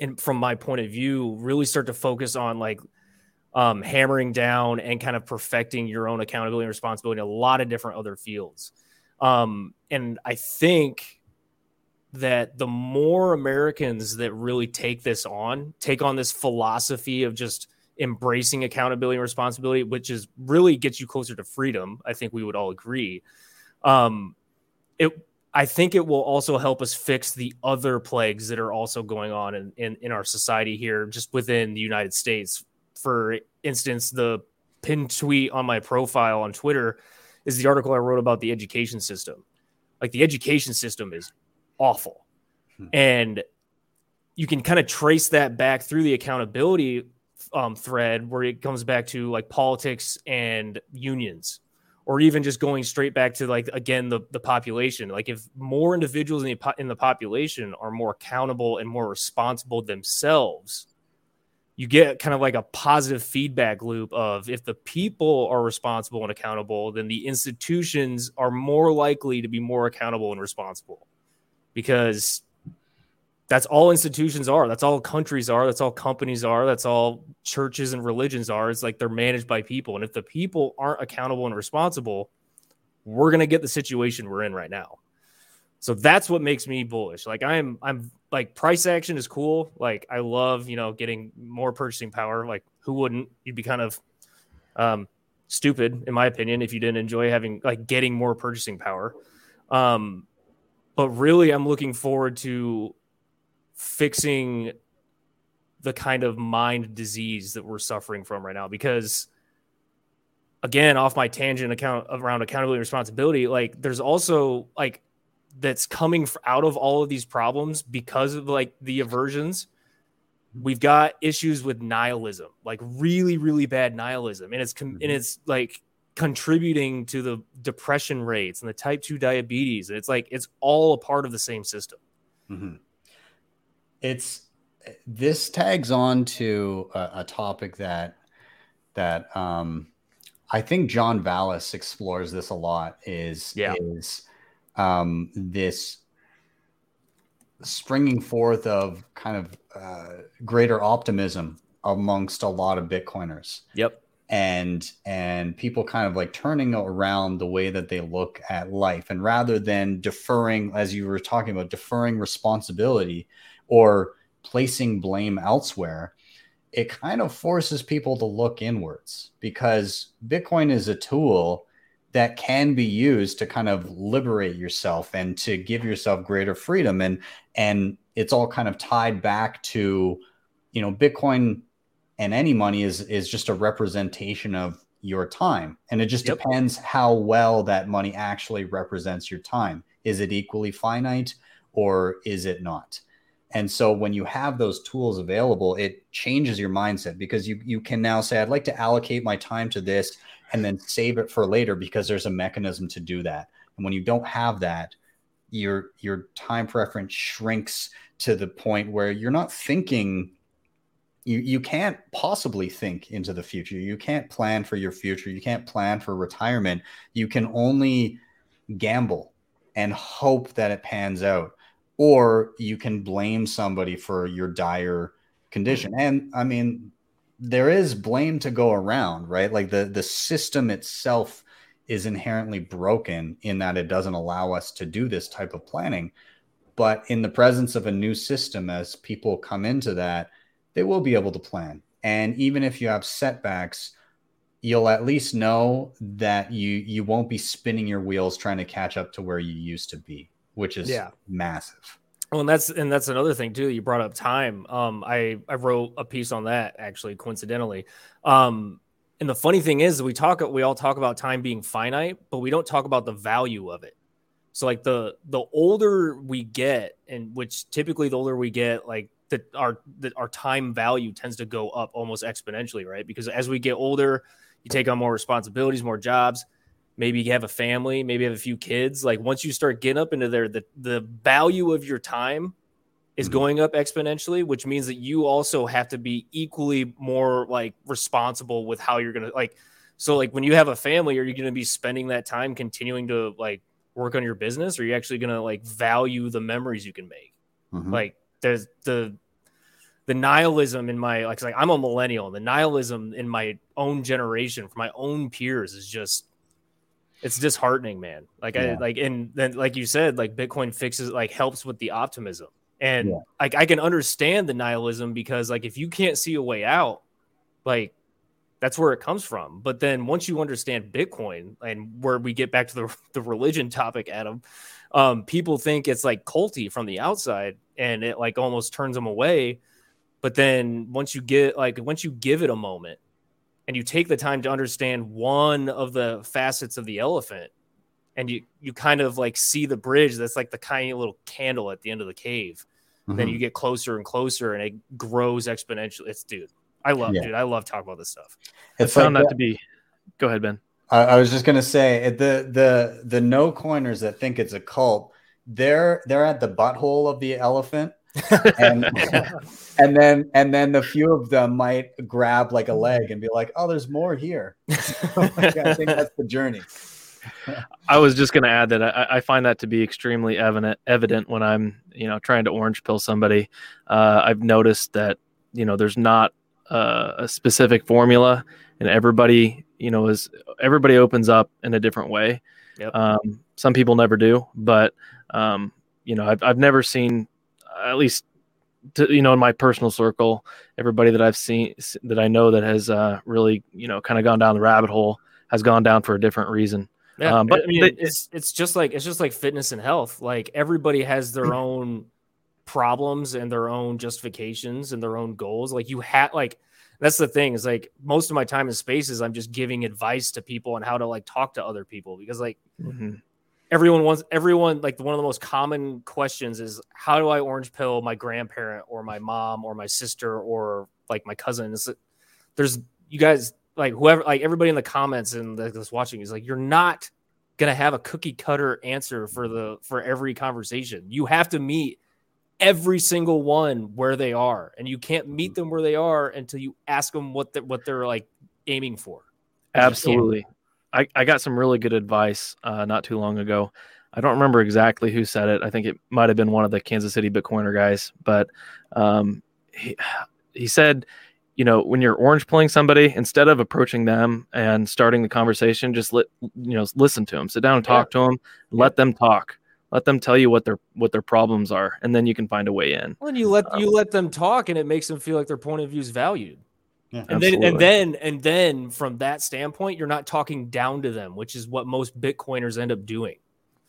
and from my point of view, really start to focus on like um, hammering down and kind of perfecting your own accountability and responsibility in a lot of different other fields. Um, and I think that the more Americans that really take this on, take on this philosophy of just embracing accountability and responsibility, which is really gets you closer to freedom, I think we would all agree. Um, it I think it will also help us fix the other plagues that are also going on in, in, in our society here, just within the United States. For instance, the pin tweet on my profile on Twitter is the article I wrote about the education system. Like the education system is awful. Hmm. And you can kind of trace that back through the accountability um, thread where it comes back to like politics and unions. Or even just going straight back to like, again, the, the population. Like if more individuals in the po- in the population are more accountable and more responsible themselves, you get kind of like a positive feedback loop of if the people are responsible and accountable, then the institutions are more likely to be more accountable and responsible, because that's all institutions are. That's all countries are. That's all companies are. That's all churches and religions are. It's like they're managed by people. And if the people aren't accountable and responsible, we're going to get the situation we're in right now. So that's what makes me bullish. Like I'm, I'm like price action is cool. Like I love, you know, getting more purchasing power. Like who wouldn't? You'd be kind of um, stupid, in my opinion, if you didn't enjoy having like getting more purchasing power. Um, but really, I'm looking forward to fixing the kind of mind disease that we're suffering from right now, because again, off my tangent account around accountability and responsibility, like there's also like that's coming out of all of these problems because of like the aversions. We've got issues with nihilism, like really, really bad nihilism. And it's, com- mm-hmm. and it's like contributing to the depression rates and the type two diabetes. And it's like, it's all a part of the same system. Mm-hmm. It's this tags on to a, a topic that that um, I think John Vallis explores this a lot is, yeah. is um, this springing forth of kind of uh, greater optimism amongst a lot of Bitcoiners. Yep. And and people kind of like turning around the way that they look at life, and rather than deferring, as you were talking about, deferring responsibility or placing blame elsewhere, it kind of forces people to look inwards, because Bitcoin is a tool that can be used to kind of liberate yourself and to give yourself greater freedom. And, and it's all kind of tied back to, you know, Bitcoin and any money is, is just a representation of your time. And it just Yep. depends how well that money actually represents your time. Is it equally finite or is it not? And so when you have those tools available, it changes your mindset, because you you can now say, I'd like to allocate my time to this and then save it for later, because there's a mechanism to do that. And when you don't have that, your your time preference shrinks to the point where you're not thinking, you you can't possibly think into the future. You can't plan for your future. You can't plan for retirement. You can only gamble and hope that it pans out, or you can blame somebody for your dire condition. And I mean, there is blame to go around, right? Like the, the system itself is inherently broken in that it doesn't allow us to do this type of planning. But in the presence of a new system, as people come into that, they will be able to plan. And even if you have setbacks, you'll at least know that you you won't be spinning your wheels trying to catch up to where you used to be, which is yeah. massive. Well, and that's and that's another thing too. You brought up time. Um, I I wrote a piece on that actually, coincidentally. Um, and the funny thing is, we talk we all talk about time being finite, but we don't talk about the value of it. So like the the older we get, and which typically the older we get, like the our the, our time value tends to go up almost exponentially, right? Because as we get older, you take on more responsibilities, more jobs. Maybe you have a family, maybe you have a few kids. Like once you start getting up into there, the, the value of your time is going up exponentially, which means that you also have to be equally more like responsible with how you're going to like, so like when you have a family, are you going to be spending that time continuing to like work on your business? Or are you actually going to like value the memories you can make? Mm-hmm. Like there's the, the nihilism in my, like, like I'm a millennial, the nihilism in my own generation, for my own peers is just, it's disheartening, man. Like yeah. I like, and then like you said, like Bitcoin fixes, like helps with the optimism, and yeah. like I can understand the nihilism because like if you can't see a way out, like that's where it comes from. But then once you understand Bitcoin, and where we get back to the the religion topic, Adam, um, people think it's like culty from the outside, and it like almost turns them away. But then once you get like once you give it a moment, and you take the time to understand one of the facets of the elephant, and you, you kind of like see the bridge. That's like the tiny little candle at the end of the cave. Mm-hmm. Then you get closer and closer, and it grows exponentially. It's dude, I love, yeah. dude, I love talking about this stuff. It's I found like that, that to be. Go ahead, Ben. I, I was just gonna say the the the no coiners that think it's a cult, they're they're at the butthole of the elephant. and, and then and then the few of them might grab like a leg and be like, oh, there's more here. I think that's the journey. I was just going to add that I, I find that to be extremely evident evident when I'm, you know, trying to orange pill somebody. Uh, I've noticed that, you know, there's not uh, a specific formula, and everybody, you know, is everybody opens up in a different way. Yep. Um, some people never do, but um, you know, I've I've never seen. At least, to, you know, in my personal circle, everybody that I've seen that I know that has uh, really, you know, kind of gone down the rabbit hole has gone down for a different reason. Yeah, um, but I mean, they, it's it's just like it's just like fitness and health. Like everybody has their own problems and their own justifications and their own goals. Like you have, like that's the thing is like most of my time in spaces, I'm just giving advice to people on how to like talk to other people because like. Mm-hmm. Everyone wants everyone like one of the most common questions is how do I orange pill my grandparent or my mom or my sister or like my cousin? It's, there's you guys like whoever like everybody in the comments and that's watching is like you're not gonna have a cookie cutter answer for the for every conversation. You have to meet every single one where they are, and you can't meet them where they are until you ask them what the, what they're like aiming for. Absolutely. I, I got some really good advice uh, not too long ago. I don't remember exactly who said it. I think it might have been one of the Kansas City Bitcoiner guys, but um, he, he said, you know, when you're orange pilling somebody, instead of approaching them and starting the conversation, just let you know, listen to them, sit down and talk yeah. to them, let yeah. them talk, let them tell you what their what their problems are, and then you can find a way in. Well, and you let um, you let them talk, and it makes them feel like their point of view is valued. Yeah, and then, and then, and then, from that standpoint, you're not talking down to them, which is what most Bitcoiners end up doing.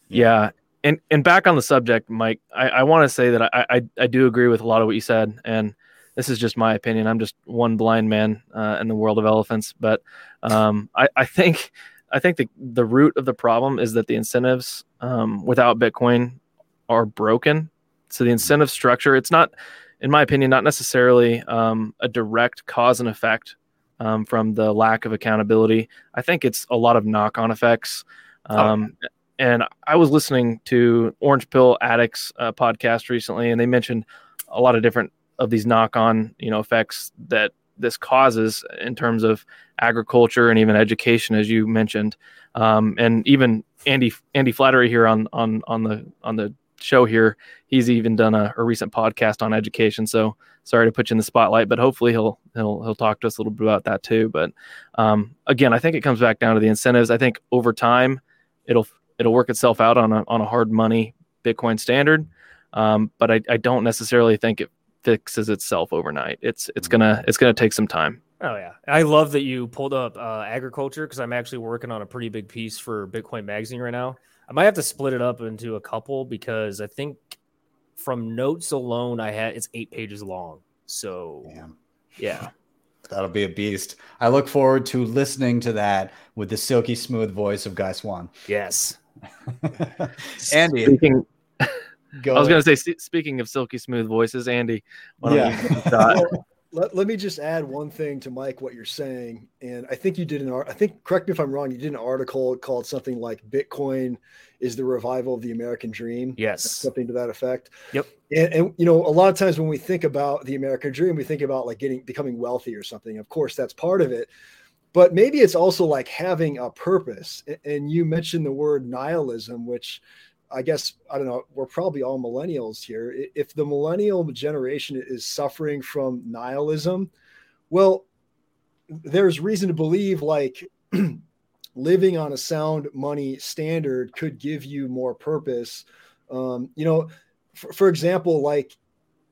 Yeah, and and back on the subject, Mike, I, I want to say that I, I I do agree with a lot of what you said, and this is just my opinion. I'm just one blind man uh, in the world of elephants, but um, I I think I think the the root of the problem is that the incentives um, without Bitcoin are broken. So the incentive structure, it's not. In my opinion, not necessarily um, a direct cause and effect um, from the lack of accountability. I think it's a lot of knock-on effects. Um, oh, And I was listening to Orange Pill Addicts uh, podcast recently, and they mentioned a lot of different of these knock-on, you know, effects that this causes in terms of agriculture and even education, as you mentioned. Um, and even Andy Andy Flattery here on on on the on the show here, he's even done a, a recent podcast on education. So sorry to put you in the spotlight, but hopefully he'll he'll he'll talk to us a little bit about that too. But um, again, I think it comes back down to the incentives. I think over time it'll it'll work itself out on a on a hard money Bitcoin standard. Um, but I, I don't necessarily think it fixes itself overnight. It's it's gonna it's gonna take some time. Oh yeah, I love that you pulled up uh, agriculture, because I'm actually working on a pretty big piece for Bitcoin Magazine right now. I might have to split it up into a couple, because I think from notes alone, I had it's eight pages long. So Damn. yeah, that'll be a beast. I look forward to listening to that with the silky smooth voice of Guy Swan. Yes, Andy. Speaking- Go I was going to say, speaking of silky smooth voices, Andy, why yeah. don't you give it a shot? Well, let, let me just add one thing to Mike, what you're saying. And I think you did an art, I think, correct me if I'm wrong, you did an article called something like Bitcoin is the revival of the American dream. Yes. Something to that effect. Yep. And, and, you know, a lot of times when we think about the American dream, we think about like getting, becoming wealthy or something. Of course, that's part of it. But maybe it's also like having a purpose. And you mentioned the word nihilism, which I guess, I don't know, we're probably all millennials here. If the millennial generation is suffering from nihilism, well, there's reason to believe like living on a sound money standard could give you more purpose. Um, you know, for, for example, like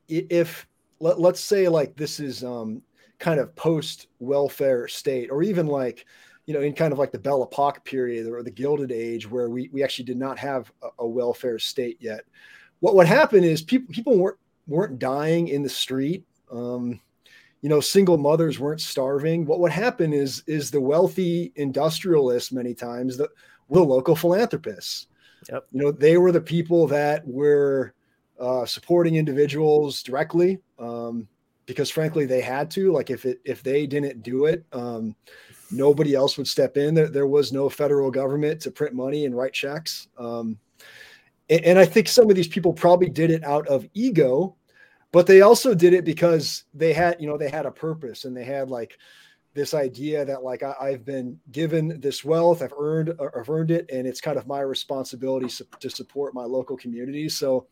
if let, let's say like this is um, kind of post-welfare state, or even like, you know, in kind of like the Belle Epoque period or the Gilded Age, where we, we actually did not have a, a welfare state yet. What would happen is people people weren't weren't dying in the street. Um, you know, single mothers weren't starving. What would happen is is the wealthy industrialists many times the were local philanthropists. Yep. You know, they were the people that were uh, supporting individuals directly. Um, because frankly, they had to, like if it, if they didn't do it, um, nobody else would step in. There, there was no federal government to print money and write checks. Um, and, and I think some of these people probably did it out of ego, but they also did it because they had, you know, they had a purpose, and they had like this idea that like, I, I've been given this wealth, I've earned, I've earned it. And it's kind of my responsibility to support my local community. So,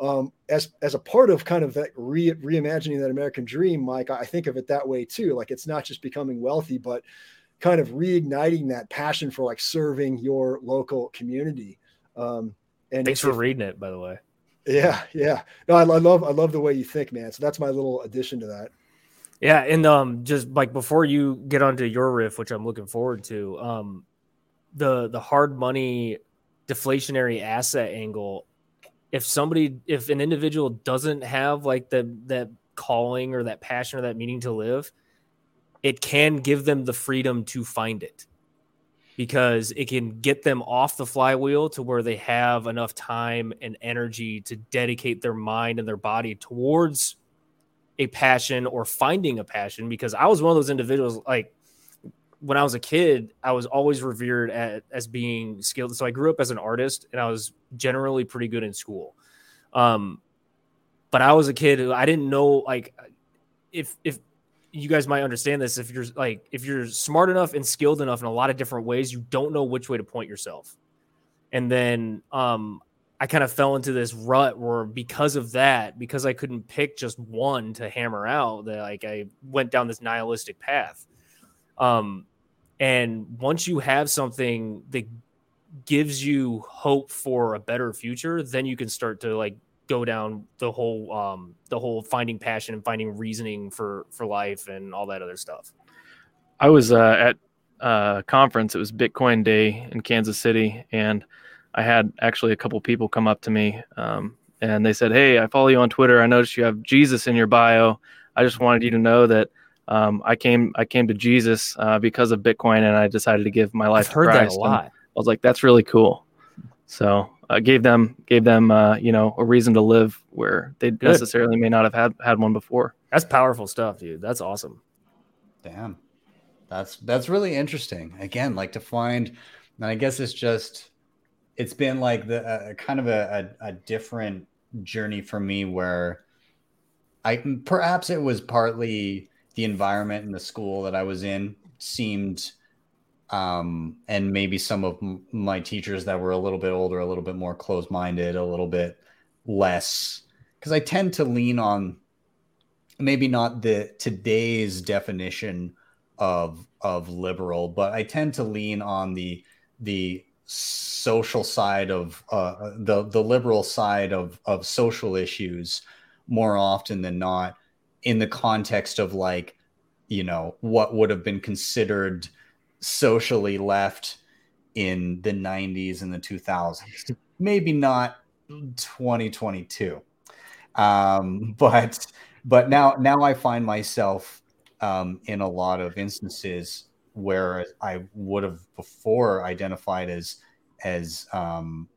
Um, as as a part of kind of that re, reimagining that American dream, Mike, I think of it that way too. Like it's not just becoming wealthy, but kind of reigniting that passion for like serving your local community. Um, and thanks for if, reading it, by the way. Yeah, yeah. No, I, I love I love the way you think, man. So that's my little addition to that. Yeah, and um, just like before you get onto your riff, which I'm looking forward to, um, the the hard money deflationary asset angle. If somebody, if an individual doesn't have like the, that calling or that passion or that meaning to live, it can give them the freedom to find it, because it can get them off the flywheel to where they have enough time and energy to dedicate their mind and their body towards a passion or finding a passion. Because I was one of those individuals, like when I was a kid, I was always revered at, as being skilled. So I grew up as an artist, and I was generally pretty good in school. Um, but I was a kid who I didn't know, like if, if you guys might understand this, if you're like, if you're smart enough and skilled enough in a lot of different ways, you don't know which way to point yourself. And then um, I kind of fell into this rut where, because of that, because I couldn't pick just one to hammer out, that like I went down this nihilistic path. Um, And once you have something that gives you hope for a better future, then you can start to like go down the whole um, the whole finding passion and finding reasoning for, for life and all that other stuff. I was uh, at a conference. It was Bitcoin Day in Kansas City, and I had actually a couple people come up to me um, and they said, "Hey, I follow you on Twitter. I noticed you have Jesus in your bio. I just wanted you to know that Um, I came, I came to Jesus uh, because of Bitcoin, and I decided to give my life I've to heard Christ." That a lot. I was like, "That's really cool." So I uh, gave them, gave them, uh, you know, a reason to live where they Good. necessarily may not have had, had one before. That's powerful stuff, dude. That's awesome. Damn, that's that's really interesting. Again, like to find, and I guess it's just it's been like the uh, kind of a, a, a different journey for me, where I perhaps it was partly the environment and the school that I was in seemed, um, and maybe some of m- my teachers that were a little bit older, a little bit more closed-minded, a little bit less, because I tend to lean on maybe not the today's definition of of liberal, but I tend to lean on the the social side of uh, the the liberal side of of social issues more often than not, in the context of, like, you know, what would have been considered socially left in the nineties and the two thousands, maybe not twenty twenty-two. Um, but but now now I find myself um, in a lot of instances where I would have before identified as as um,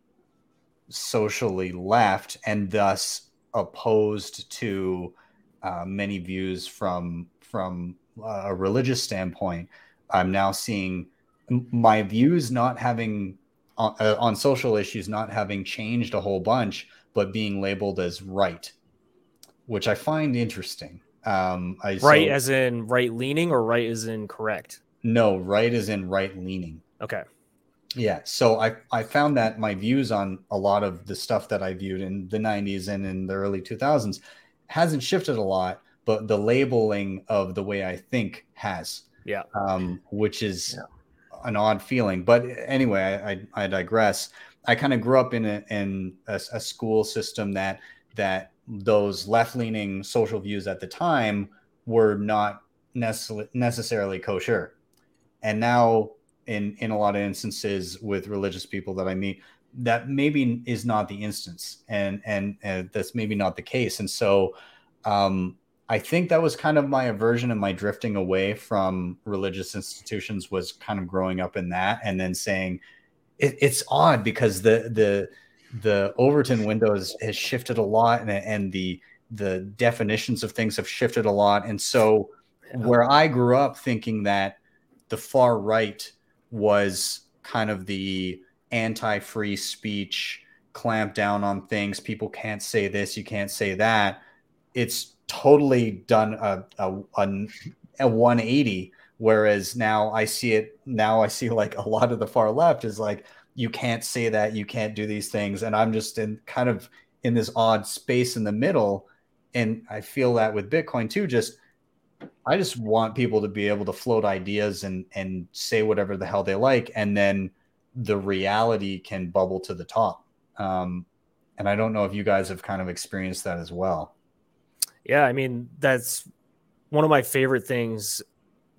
socially left, and thus opposed to uh, many views from from a religious standpoint. I'm now seeing my views not having on, uh, on social issues not having changed a whole bunch, but being labeled as right, which I find interesting. Um, I, right, so, as in right leaning, or right as in correct? No, right as in right leaning. Okay. Yeah. So I, I found that my views on a lot of the stuff that I viewed in the nineties and in the early two thousands hasn't shifted a lot, but the labeling of the way I think has. Yeah. Um, which is yeah. an odd feeling. But anyway, I, I, I digress. I kind of grew up in a, in a, a school system that that those left-leaning social views at the time were not necessarily, necessarily kosher. And now in, in a lot of instances with religious people that I meet, that maybe is not the instance, and, and, and that's maybe not the case. And so um, I think that was kind of my aversion and my drifting away from religious institutions, was kind of growing up in that, and then saying it, it's odd because the, the, the Overton window has, has shifted a lot, and, and the, the definitions of things have shifted a lot. And so where I grew up thinking that the far right was kind of the anti-free speech, clamp down on things, people can't say this, you can't say that, it's totally done a, a, a, a one eighty. Whereas now I see it, now I see like a lot of the far left is like, you can't say that, you can't do these things. And I'm just in kind of in this odd space in the middle. And I feel that with Bitcoin too, just, I just want people to be able to float ideas and, and say whatever the hell they like. And then the reality can bubble to the top. Um, and I don't know if you guys have kind of experienced that as well. Yeah. I mean, that's one of my favorite things.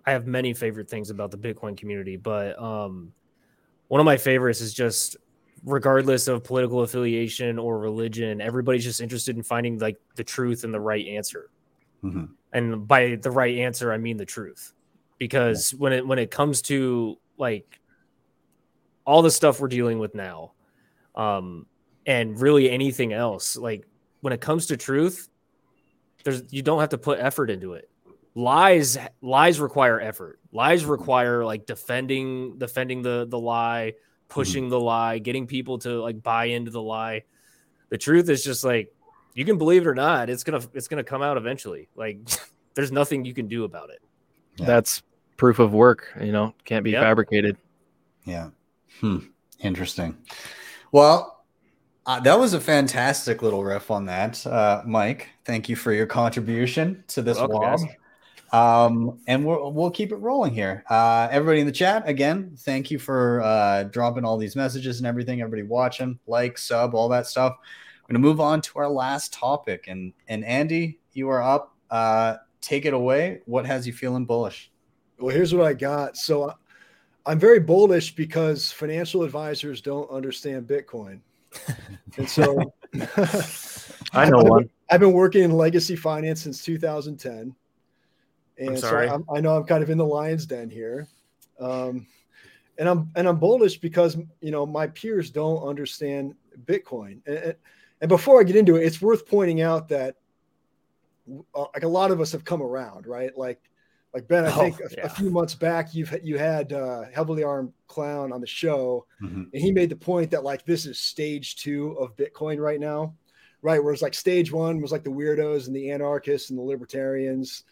I have many favorite things about the Bitcoin community, but, um, one of my favorites is just, regardless of political affiliation or religion, everybody's just interested in finding like the truth and the right answer. Mm-hmm. And by the right answer, I mean the truth, because yeah. when it when it comes to like all the stuff we're dealing with now, um, and really anything else, like when it comes to truth, there's you don't have to put effort into it. Lies lies require effort. Lies require like defending defending the the lie, pushing mm-hmm. the lie, getting people to like buy into the lie. The truth is just like, you can believe it or not, it's gonna it's gonna come out eventually. Like, there's nothing you can do about it. Yeah. That's proof of work. You know, can't be yep. fabricated. Yeah. Hmm. Interesting. Well, uh, that was a fantastic little riff on that, uh, Mike. Thank you for your contribution to this walk. Um, and we'll we'll keep it rolling here. Uh, everybody in the chat, again, thank you for uh, dropping all these messages and everything. Everybody watching, like, sub, all that stuff. We're going to move on to our last topic. And, and Andy, you are up. Uh, take it away. What has you feeling bullish? Well, here's what I got. So I, I'm very bullish because financial advisors don't understand Bitcoin. And so I know one. I've been working in legacy finance since two thousand ten. And I'm sorry. So I'm, I know I'm kind of in the lion's den here. Um, and I'm and I'm bullish because, you know, my peers don't understand Bitcoin. And, and before I get into it, it's worth pointing out that uh, like a lot of us have come around, right? Like Like, Ben, I think oh, a, yeah. a few months back, you've you had uh, Heavily Armed Clown on the show, mm-hmm. and he made the point that, like, this is stage two of Bitcoin right now, right? Whereas, like, stage one was, like, the weirdos and the anarchists and the libertarians.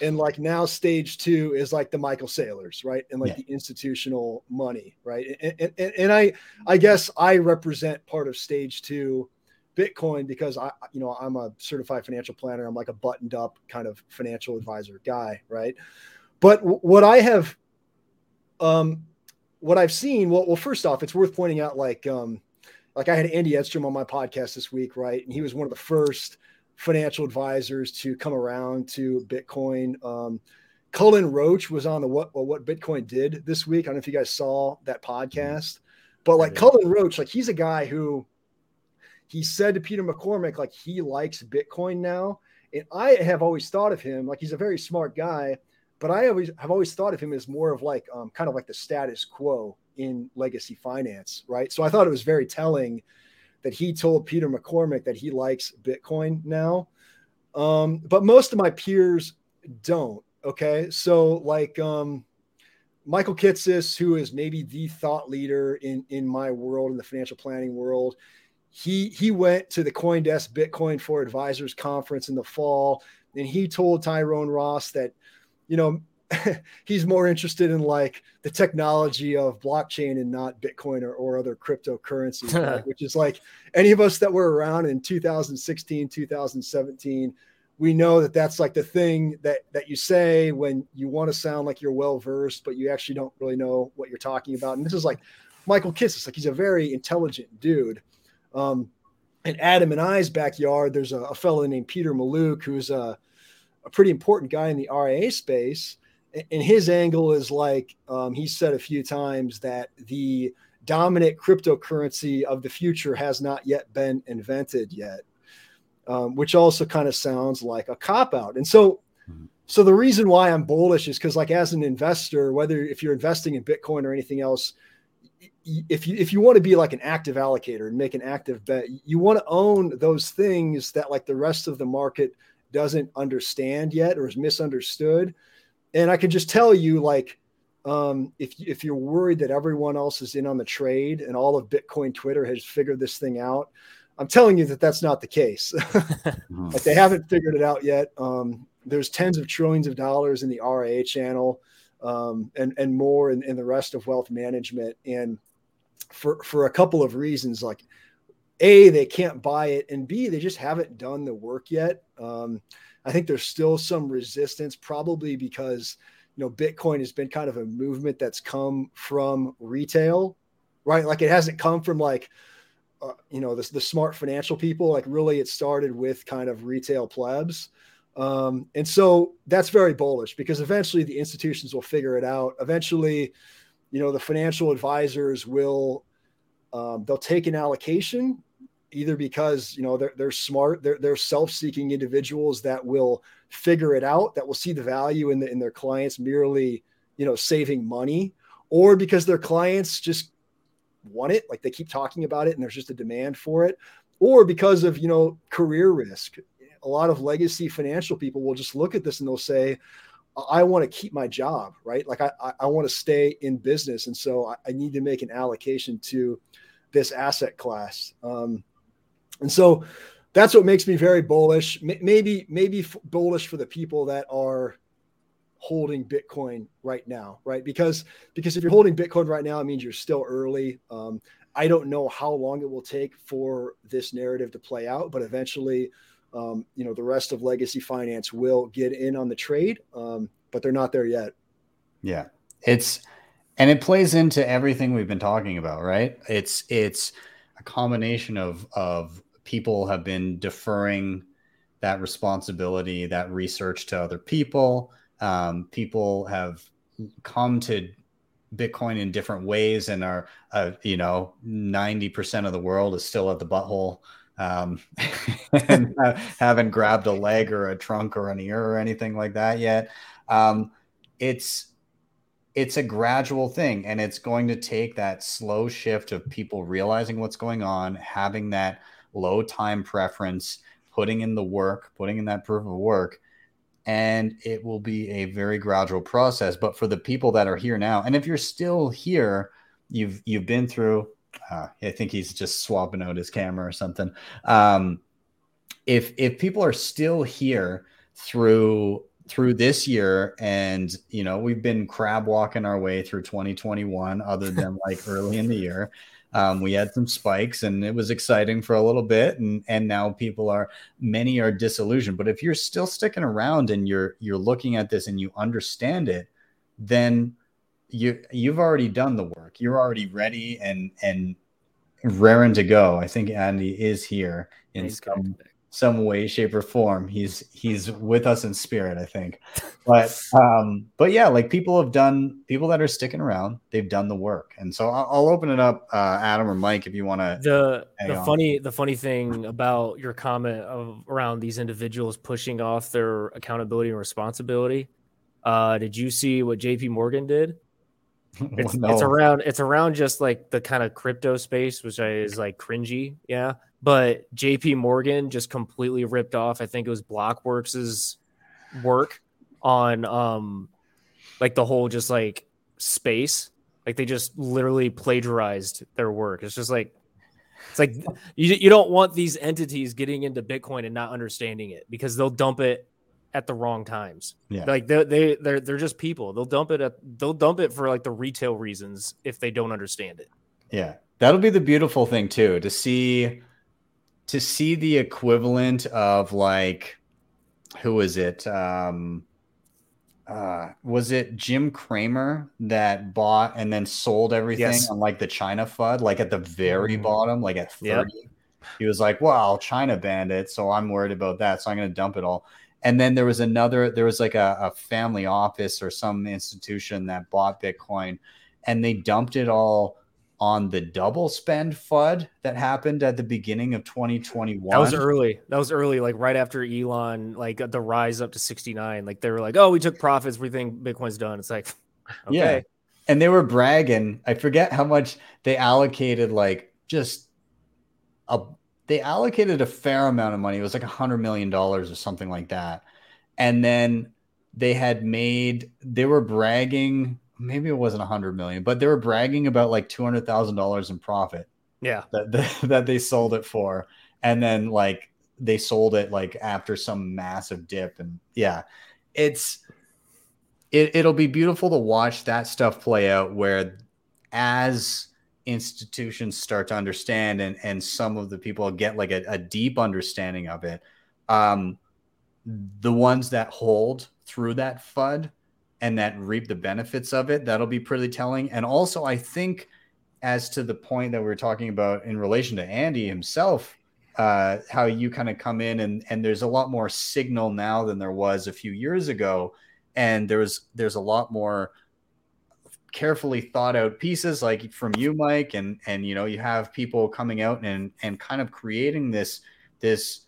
And, like, now stage two is, like, the Michael Saylors, right? And, like, yeah. the institutional money, right? And, and, and I I guess I represent part of stage two Bitcoin because I, you know, I'm a certified financial planner. I'm like a buttoned up kind of financial advisor guy. Right. But w- what I have, um, what I've seen, well, well, first off, it's worth pointing out, like, um, like I had Andy Edstrom on my podcast this week. Right. And he was one of the first financial advisors to come around to Bitcoin. Um, Cullen Roach was on the, what, well, what Bitcoin did this week. I don't know if you guys saw that podcast, but like yeah. Cullen Roach, like he's a guy who, he said to Peter McCormack, like, he likes Bitcoin now. And I have always thought of him, like, he's a very smart guy, but I always have always thought of him as more of like, um, kind of like the status quo in legacy finance, right? So I thought it was very telling that he told Peter McCormack that he likes Bitcoin now. Um, but most of my peers don't, okay? So, like, um, Michael Kitsis, who is maybe the thought leader in, in my world, in the financial planning world, He he went to the CoinDesk Bitcoin for Advisors conference in the fall, and he told Tyrone Ross that, you know, he's more interested in like the technology of blockchain and not Bitcoin or, or other cryptocurrencies, right? Which is like any of us that were around in two thousand sixteen, two thousand seventeen, we know that that's like the thing that that you say when you want to sound like you're well versed, but you actually don't really know what you're talking about. And this is like Michael Kitsis, like he's a very intelligent dude. Um, in Adam and I's backyard, there's a, a fellow named Peter Malouk, who's a, a pretty important guy in the R I A space. And, and his angle is like, um, he said a few times that the dominant cryptocurrency of the future has not yet been invented yet, um, which also kind of sounds like a cop-out. And so, mm-hmm. so the reason why I'm bullish is because, like, as an investor, whether if you're investing in Bitcoin or anything else, if you if you want to be like an active allocator and make an active bet, you want to own those things that like the rest of the market doesn't understand yet or is misunderstood. And I can just tell you, like, um, if if you're worried that everyone else is in on the trade and all of Bitcoin Twitter has figured this thing out, I'm telling you that that's not the case. Like, they haven't figured it out yet. Um, there's tens of trillions of dollars in the R I A channel. Um, and, and more in, in the rest of wealth management. And for, for a couple of reasons, like A, they can't buy it, and B, they just haven't done the work yet. Um, I think there's still some resistance, probably because, you know, Bitcoin has been kind of a movement that's come from retail, right? Like, it hasn't come from like, uh, you know, the, the smart financial people. Like, really it started with kind of retail plebs. Um, and so that's very bullish because eventually the institutions will figure it out. Eventually, you know, the financial advisors will, um, they'll take an allocation either because, you know, they're, they're smart, they're, they're self-seeking individuals that will figure it out, that will see the value in the, in their clients merely, you know, saving money, or because their clients just want it. Like, they keep talking about it and there's just a demand for it, or because of, you know, career risk. A lot of legacy financial people will just look at this and they'll say, I want to keep my job, right? Like, I, I want to stay in business. And so I need to make an allocation to this asset class. Um, and so that's what makes me very bullish, maybe, maybe bullish for the people that are holding Bitcoin right now, right? Because, because if you're holding Bitcoin right now, it means you're still early. Um, I don't know how long it will take for this narrative to play out, but eventually, Um, you know, the rest of legacy finance will get in on the trade, um, but they're not there yet. Yeah, it's and it plays into everything we've been talking about, right? It's it's a combination of of people have been deferring that responsibility, that research to other people. Um, people have come to Bitcoin in different ways, and are uh, you know, ninety percent of the world is still at the butthole. Um, and uh, haven't grabbed a leg or a trunk or an ear or anything like that yet. Um, it's, it's a gradual thing, and it's going to take that slow shift of people realizing what's going on, having that low time preference, putting in the work, putting in that proof of work, and it will be a very gradual process. But for the people that are here now, and if you're still here, you've you've been through, uh, I think he's just swapping out his camera or something. Um, if if people are still here through through this year, and you know, we've been crab walking our way through twenty twenty-one, other than like early in the year. Um, we had some spikes and it was exciting for a little bit, and and now people are, many are disillusioned. But if you're still sticking around and you're you're looking at this and you understand it, then you you've already done the work. You're already ready and and raring to go. I think Andy is here in He's some some way, shape, or form. He's he's with us in spirit, I think. But um, but yeah, like people have done, people that are sticking around, they've done the work. And so I'll, I'll open it up, uh, Adam or Mike, if you want to. The the on. funny the funny thing about your comment of around these individuals pushing off their accountability and responsibility. Uh, did you see what J P Morgan did? It's, well, no. it's around it's around just like the kind of crypto space, which is like cringy, yeah. But J P Morgan just completely ripped off, I think it was Blockworks's work on um like the whole just like space. Like they just literally plagiarized their work. It's just like it's like you you don't want these entities getting into Bitcoin and not understanding it, because they'll dump it at the wrong times. Yeah. Like they they they're they're just people. They'll dump it at they'll dump it for like the retail reasons if they don't understand it. Yeah. That'll be the beautiful thing too, to see to see the equivalent of like, who is it? Um uh was it Jim Cramer that bought and then sold everything yes. on like the China F U D, like at the very mm-hmm. bottom, like at thirty. Yep. He was like, "Well, China banned it, so I'm worried about that, so I'm going to dump it all." And then there was another, there was like a, a family office or some institution that bought Bitcoin, and they dumped it all on the double spend F U D that happened at the beginning of twenty twenty-one. That was early. That was early, like right after Elon, like the rise up to sixty-nine. Like they were like, "Oh, we took profits. We think Bitcoin's done." It's like, okay. Yeah. And they were bragging. I forget how much they allocated, like just a They allocated a fair amount of money. It was like one hundred million dollars or something like that. And then they had made, they were bragging, maybe it wasn't one hundred million dollars, but they were bragging about like two hundred thousand dollars in profit. Yeah. That, that, that they sold it for. And then like they sold it like after some massive dip. And yeah, it's, it, it'll be beautiful to watch that stuff play out, where as institutions start to understand, and and some of the people get like a, a deep understanding of it. Um, the ones that hold through that F U D and that reap the benefits of it, that'll be pretty telling. And also, I think, as to the point that we were talking about in relation to Andy himself, uh, how you kind of come in and and there's a lot more signal now than there was a few years ago, and there's there's a lot more carefully thought out pieces like from you, Mike, and and you know, you have people coming out and and kind of creating this this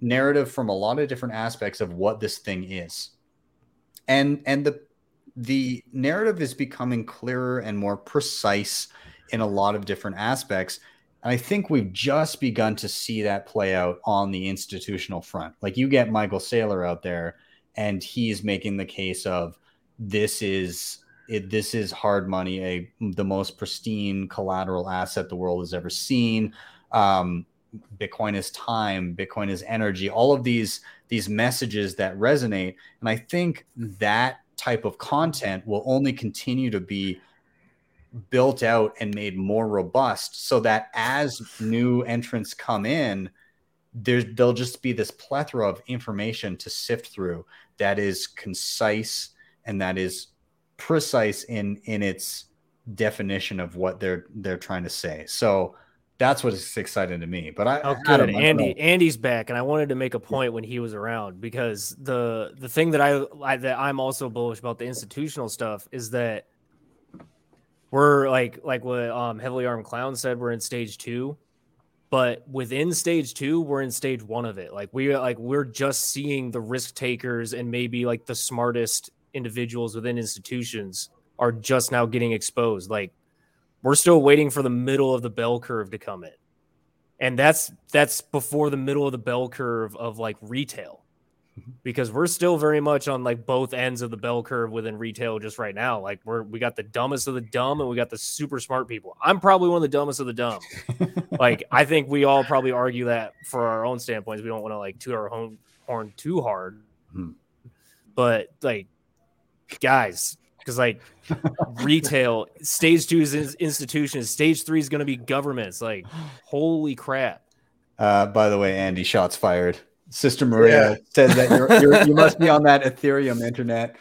narrative from a lot of different aspects of what this thing is, and and the the narrative is becoming clearer and more precise in a lot of different aspects. And I think we've just begun to see that play out on the institutional front. Like you get Michael Saylor out there, and he's making the case of this is It, this is hard money, a the most pristine collateral asset the world has ever seen. Um, Bitcoin is time. Bitcoin is energy. All of these these messages that resonate, and I think that type of content will only continue to be built out and made more robust, so that as new entrants come in, there there'll just be this plethora of information to sift through that is concise and that is precise in in its definition of what they're they're trying to say. So that's what's exciting to me. But I, oh, Adam, Andy, I Andy's back, and I wanted to make a point when he was around, because the the thing that I, I that I'm also bullish about the institutional stuff is that we're like like what um, Heavily Armed Clown said, we're in stage two, but within stage two, we're in stage one of it. Like we like we're just seeing the risk takers and maybe like the smartest individuals within institutions are just now getting exposed. Like we're still waiting for the middle of the bell curve to come in, and that's that's before the middle of the bell curve of like retail. because we're still very much on like both ends of the bell curve within retail just right now. Like we're, we got the dumbest of the dumb and we got the super smart people. I'm probably one of the dumbest of the dumb. Like, I think we all probably argue that for our own standpoints. We don't want to like toot our own horn too hard, hmm. but like guys, because like retail stage two is institutions. Stage three is going to be governments. Like, holy crap. Uh, by the way, Andy, shots fired. Sister Maria yeah. says that you're, you're, you must be on that Ethereum internet.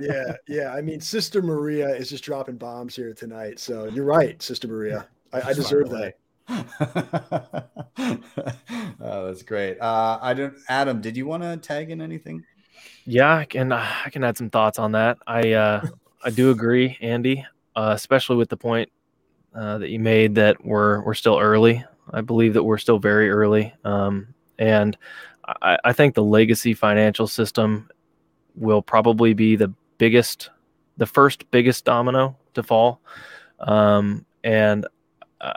yeah, yeah. I mean, Sister Maria is just dropping bombs here tonight. So you're right, Sister Maria. I, I deserve that. Oh, that's great. Uh, I don't. Adam, did you want to tag in anything? Yeah, I can. Uh, I can add some thoughts on that. I uh, I do agree, Andy, uh, especially with the point uh, that you made that we're we're still early. I believe that we're still very early. Um, And I, I think the legacy financial system will probably be the biggest, the first biggest domino to fall. Um, and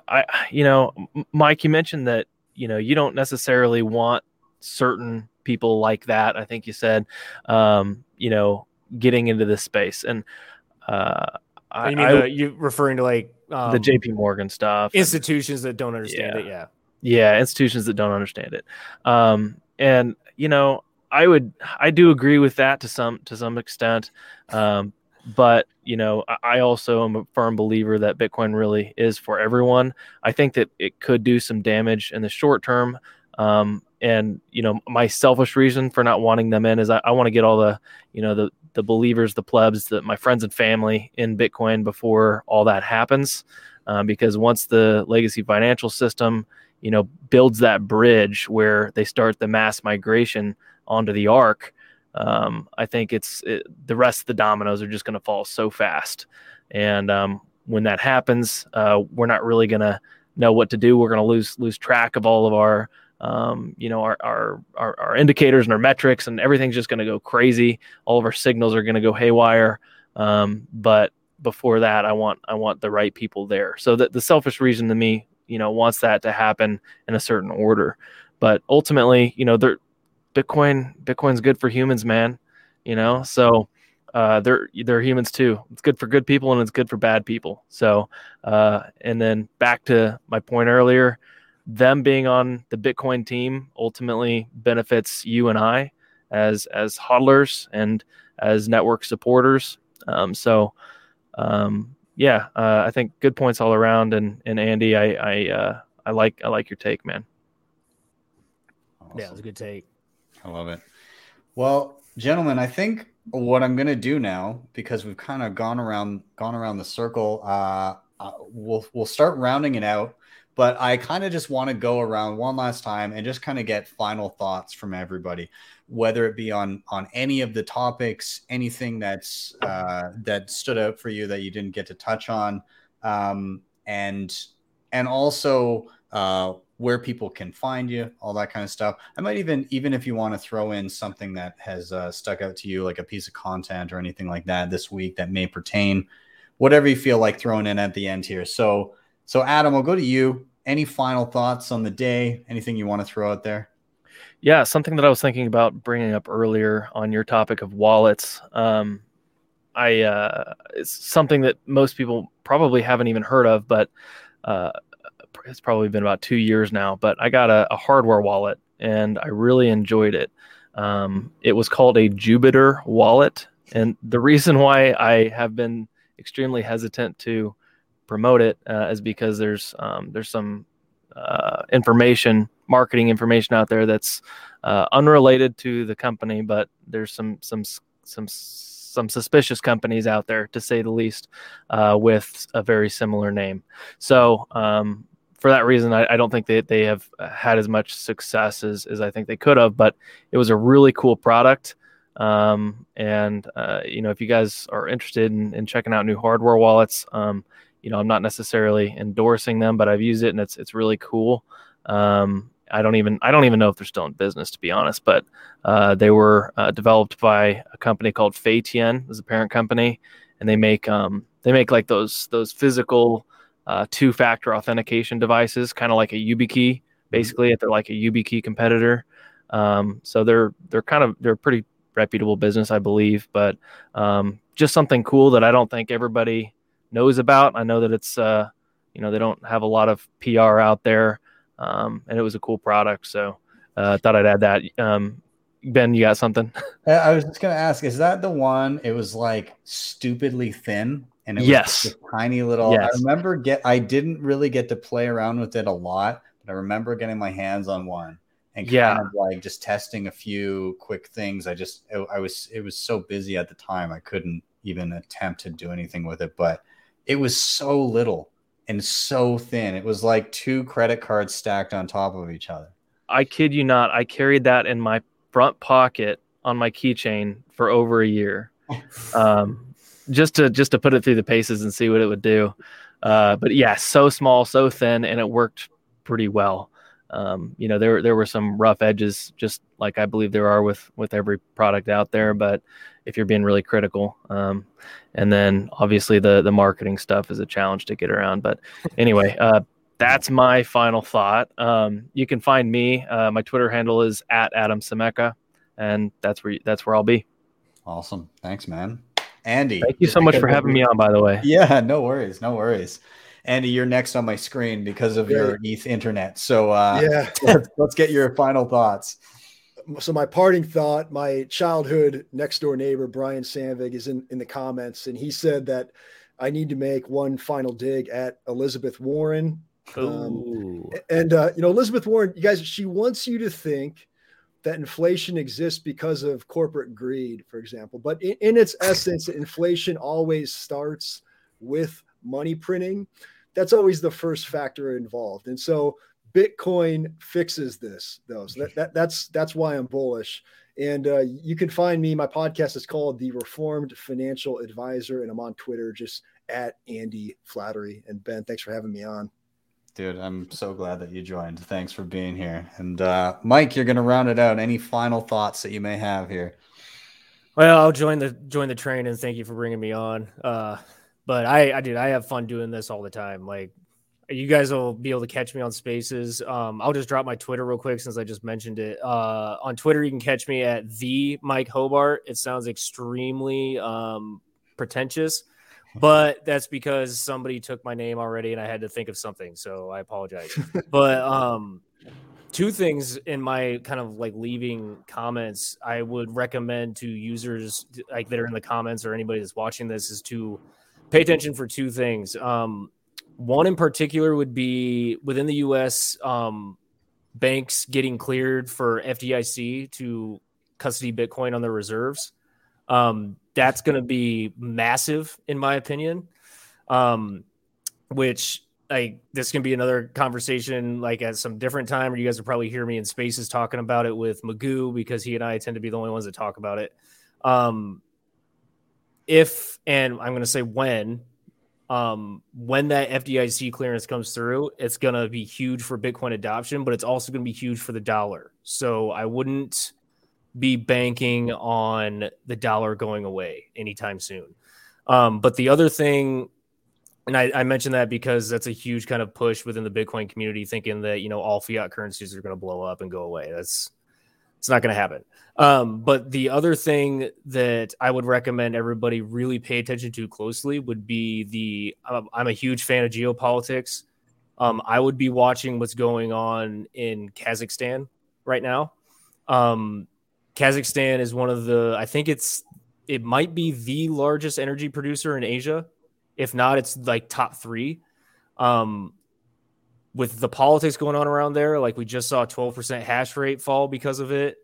I, you know, Mike, you mentioned that, you know, you don't necessarily want certain people like that. I think you said, um, you know, getting into this space. And uh, I, you mean I, the, you're referring to like um, the J P Morgan stuff, institutions and, that don't understand yeah. it. Yeah. Yeah, institutions that don't understand it, um, and you know, I would, I do agree with that to some to some extent, um, but you know, I also am a firm believer that Bitcoin really is for everyone. I think that it could do some damage in the short term, um, and you know, my selfish reason for not wanting them in is I, I want to get all the, you know, the the believers, the plebs, the, my friends and family in Bitcoin before all that happens, uh, because once the legacy financial system, you know, builds that bridge where they start the mass migration onto the arc, um, I think it's it, the rest of the dominoes are just going to fall so fast. And um, when that happens, uh, we're not really going to know what to do. We're going to lose lose track of all of our, um, you know, our, our, our, our indicators and our metrics, and everything's just going to go crazy. All of our signals are going to go haywire. Um, but before that, I want I want the right people there. So that the selfish reason to me, you know, wants that to happen in a certain order, but ultimately, you know, they're Bitcoin, Bitcoin's good for humans, man, you know, so, uh, they're, they're humans too. It's good for good people and it's good for bad people. So, uh, and then back to my point earlier, them being on the Bitcoin team ultimately benefits you and I as, as hodlers and as network supporters. Um, so, um, Yeah, uh, I think good points all around, and and Andy, I I uh, I like I like your take, man. Awesome. Yeah, it was a good take. I love it. Well, gentlemen, I think what I'm gonna do now, because we've kind of gone around gone around the circle, uh, we'll we'll start rounding it out. But I kind of just want to go around one last time and just kind of get final thoughts from everybody, whether it be on on any of the topics, anything that's uh, that stood out for you that you didn't get to touch on, um, and and also uh, where people can find you, all that kind of stuff. I might even even if you want to throw in something that has uh, stuck out to you, like a piece of content or anything like that this week that may pertain, whatever you feel like throwing in at the end here. So. So, Adam, I'll go to you. Any final thoughts on the day? Anything you want to throw out there? Yeah, something that I was thinking about bringing up earlier on your topic of wallets. Um, I uh, it's something that most people probably haven't even heard of, but uh, it's probably been about two years now. But I got a, a hardware wallet, and I really enjoyed it. Um, it was called a Jupiter wallet, and the reason why I have been extremely hesitant to promote it uh, is because there's um, there's some uh, information, marketing information out there that's uh, unrelated to the company, but there's some some some some suspicious companies out there, to say the least, uh, with a very similar name. So um, for that reason, I, I don't think that they, they have had as much success as, as I think they could have. But it was a really cool product. Um, and uh, you know, if you guys are interested in, in checking out new hardware wallets. Um, You know, I'm not necessarily endorsing them, but I've used it and it's it's really cool. Um, I don't even I don't even know if they're still in business, to be honest. But uh, they were uh, developed by a company called Feitian, is the parent company, and they make um, they make like those those physical uh, two-factor authentication devices, kind of like a YubiKey. Basically, if they're like a YubiKey competitor, Um, so they're they're kind of they're a pretty reputable business, I believe, but um, just something cool that I don't think everybody knows about. I know that it's uh, you know, they don't have a lot of P R out there, um, and it was a cool product. So I uh, thought I'd add that. Um, Ben, you got something? I was just gonna ask, is that the one? It was like stupidly thin. And it was yes. just a tiny little, yes. I remember get, I didn't really get to play around with it a lot, but I remember getting my hands on one and kind yeah. of like just testing a few quick things. I just, it, I was, it was so busy at the time. I couldn't even attempt to do anything with it, but it was so little and so thin. It was like two credit cards stacked on top of each other. I kid you not. I carried that in my front pocket on my keychain for over a year. Um, just to just to put it through the paces and see what it would do. Uh, but yeah, so small, so thin, and it worked pretty well. Um, you know, there there were some rough edges, just like I believe there are with with every product out there, but if you're being really critical. Um, and then obviously the the marketing stuff is a challenge to get around. But anyway, uh, that's my final thought. Um, you can find me. Uh, my Twitter handle is at Adam Semeca, and that's where that's where I'll be. Awesome. Thanks, man. Andy, thank you so much for having me on, by the way. Yeah, no worries. No worries. Andy, you're next on my screen because of yeah. your E T H internet. So uh, yeah. let's, let's get your final thoughts. So my parting thought, my childhood next door neighbor, Brian Sandvig, is in, in the comments. And he said that I need to make one final dig at Elizabeth Warren. Um, and, uh, you know, Elizabeth Warren, you guys, she wants you to think that inflation exists because of corporate greed, for example. But in, in its essence, inflation always starts with money printing. That's always the first factor involved. And so Bitcoin fixes this, though. So that, that, that's that's why I'm bullish. And uh, you can find me. My podcast is called The Reformed Financial Advisor, and I'm on Twitter just at Andy Flattery. And Ben, thanks for having me on. Dude, I'm so glad that you joined. Thanks for being here. And uh, Mike, you're going to round it out. Any final thoughts that you may have here? Well, I'll join the join the train and thank you for bringing me on. Uh, but I, I did. I have fun doing this all the time. Like, you guys will be able to catch me on Spaces. Um, I'll just drop my Twitter real quick since I just mentioned it. Uh, on Twitter, you can catch me at the Mike Hobart. It sounds extremely um, pretentious. But that's because somebody took my name already and I had to think of something. So I apologize. But um, two things in my kind of like leaving comments, I would recommend to users like that are in the comments or anybody that's watching this is to pay attention for two things. Um, one in particular would be within the U S um, banks getting cleared for F D I C to custody Bitcoin on their reserves. Um, that's going to be massive in my opinion. Um, which like this can be another conversation, like at some different time, or you guys will probably hear me in Spaces talking about it with Magoo because he and I tend to be the only ones that talk about it. Um, if, and I'm going to say when, um, when that F D I C clearance comes through, it's going to be huge for Bitcoin adoption, but it's also going to be huge for the dollar. So I wouldn't be banking on the dollar going away anytime soon. Um, but the other thing, and I, I mentioned that because that's a huge kind of push within the Bitcoin community, thinking that, you know, all fiat currencies are going to blow up and go away. That's, it's not going to happen. Um, but the other thing that I would recommend everybody really pay attention to closely would be the, I'm, I'm a huge fan of geopolitics. Um, I would be watching what's going on in Kazakhstan right now. Um, Kazakhstan is one of the, I think it's, it might be the largest energy producer in Asia. If not, it's like top three. Um, with the politics going on around there, like we just saw a twelve percent hash rate fall because of it.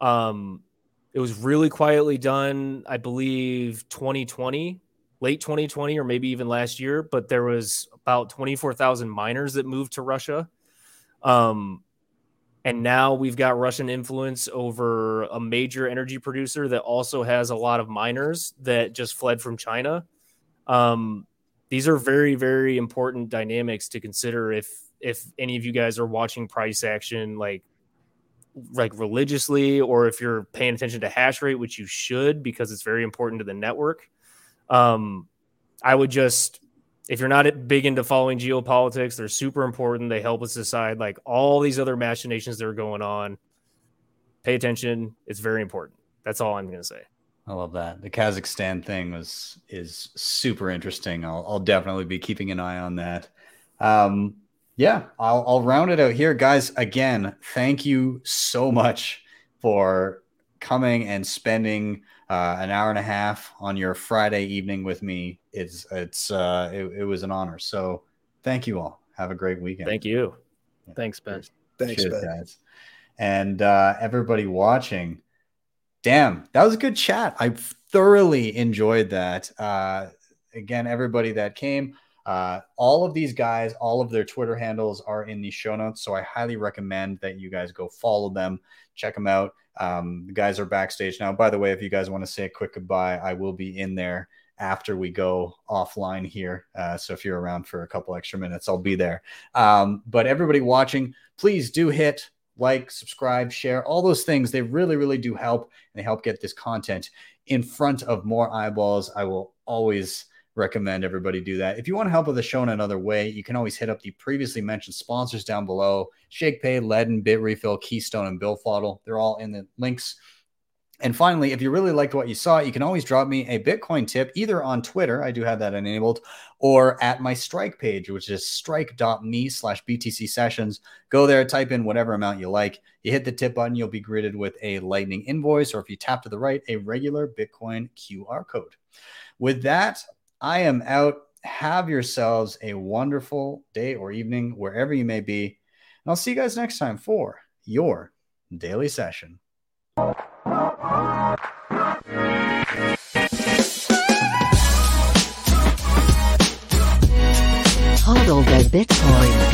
Um, it was really quietly done, I believe, twenty twenty, late twenty twenty, or maybe even last year, but there was about twenty-four thousand miners that moved to Russia. Um, And now we've got Russian influence over a major energy producer that also has a lot of miners that just fled from China. Um, these are very, very important dynamics to consider if if any of you guys are watching price action like like religiously, or if you're paying attention to hash rate, which you should because it's very important to the network. Um, I would just... If you're not big into following geopolitics, they're super important. They help us decide like all these other machinations that are going on. Pay attention. It's very important. That's all I'm going to say. I love that. The Kazakhstan thing was is super interesting. I'll, I'll definitely be keeping an eye on that. Um, yeah, I'll, I'll round it out here. Guys, again, thank you so much for coming and spending uh, an hour and a half on your Friday evening with me. It's it's uh, it, it was an honor. So thank you all. Have a great weekend. Thank you. Yeah. Thanks, Ben. Thanks, Cheers, Ben. Guys. And uh, everybody watching, damn, that was a good chat. I thoroughly enjoyed that. Uh, again, everybody that came, uh, all of these guys, all of their Twitter handles are in the show notes. So I highly recommend that you guys go follow them, check them out. Um, the guys are backstage now. By the way, if you guys want to say a quick goodbye, I will be in there after we go offline here. Uh, so if you're around for a couple extra minutes, I'll be there. Um, but everybody watching, please do hit like, subscribe, share, all those things. They really, really do help. And they help get this content in front of more eyeballs. I will always recommend everybody do that. If you want to help with the show in another way, you can always hit up the previously mentioned sponsors down below. Shakepay, Lend, Bitrefill, Keystone, and Billfold. They're all in the links. And finally, if you really liked what you saw, you can always drop me a Bitcoin tip, either on Twitter, I do have that enabled, or at my Strike page, which is strike.me slash BTC Sessions. Go there, type in whatever amount you like. You hit the tip button, you'll be greeted with a Lightning invoice, or if you tap to the right, a regular Bitcoin Q R code. With that, I am out. Have yourselves a wonderful day or evening, wherever you may be. And I'll see you guys next time for your daily session. Hodl the Bitcoin.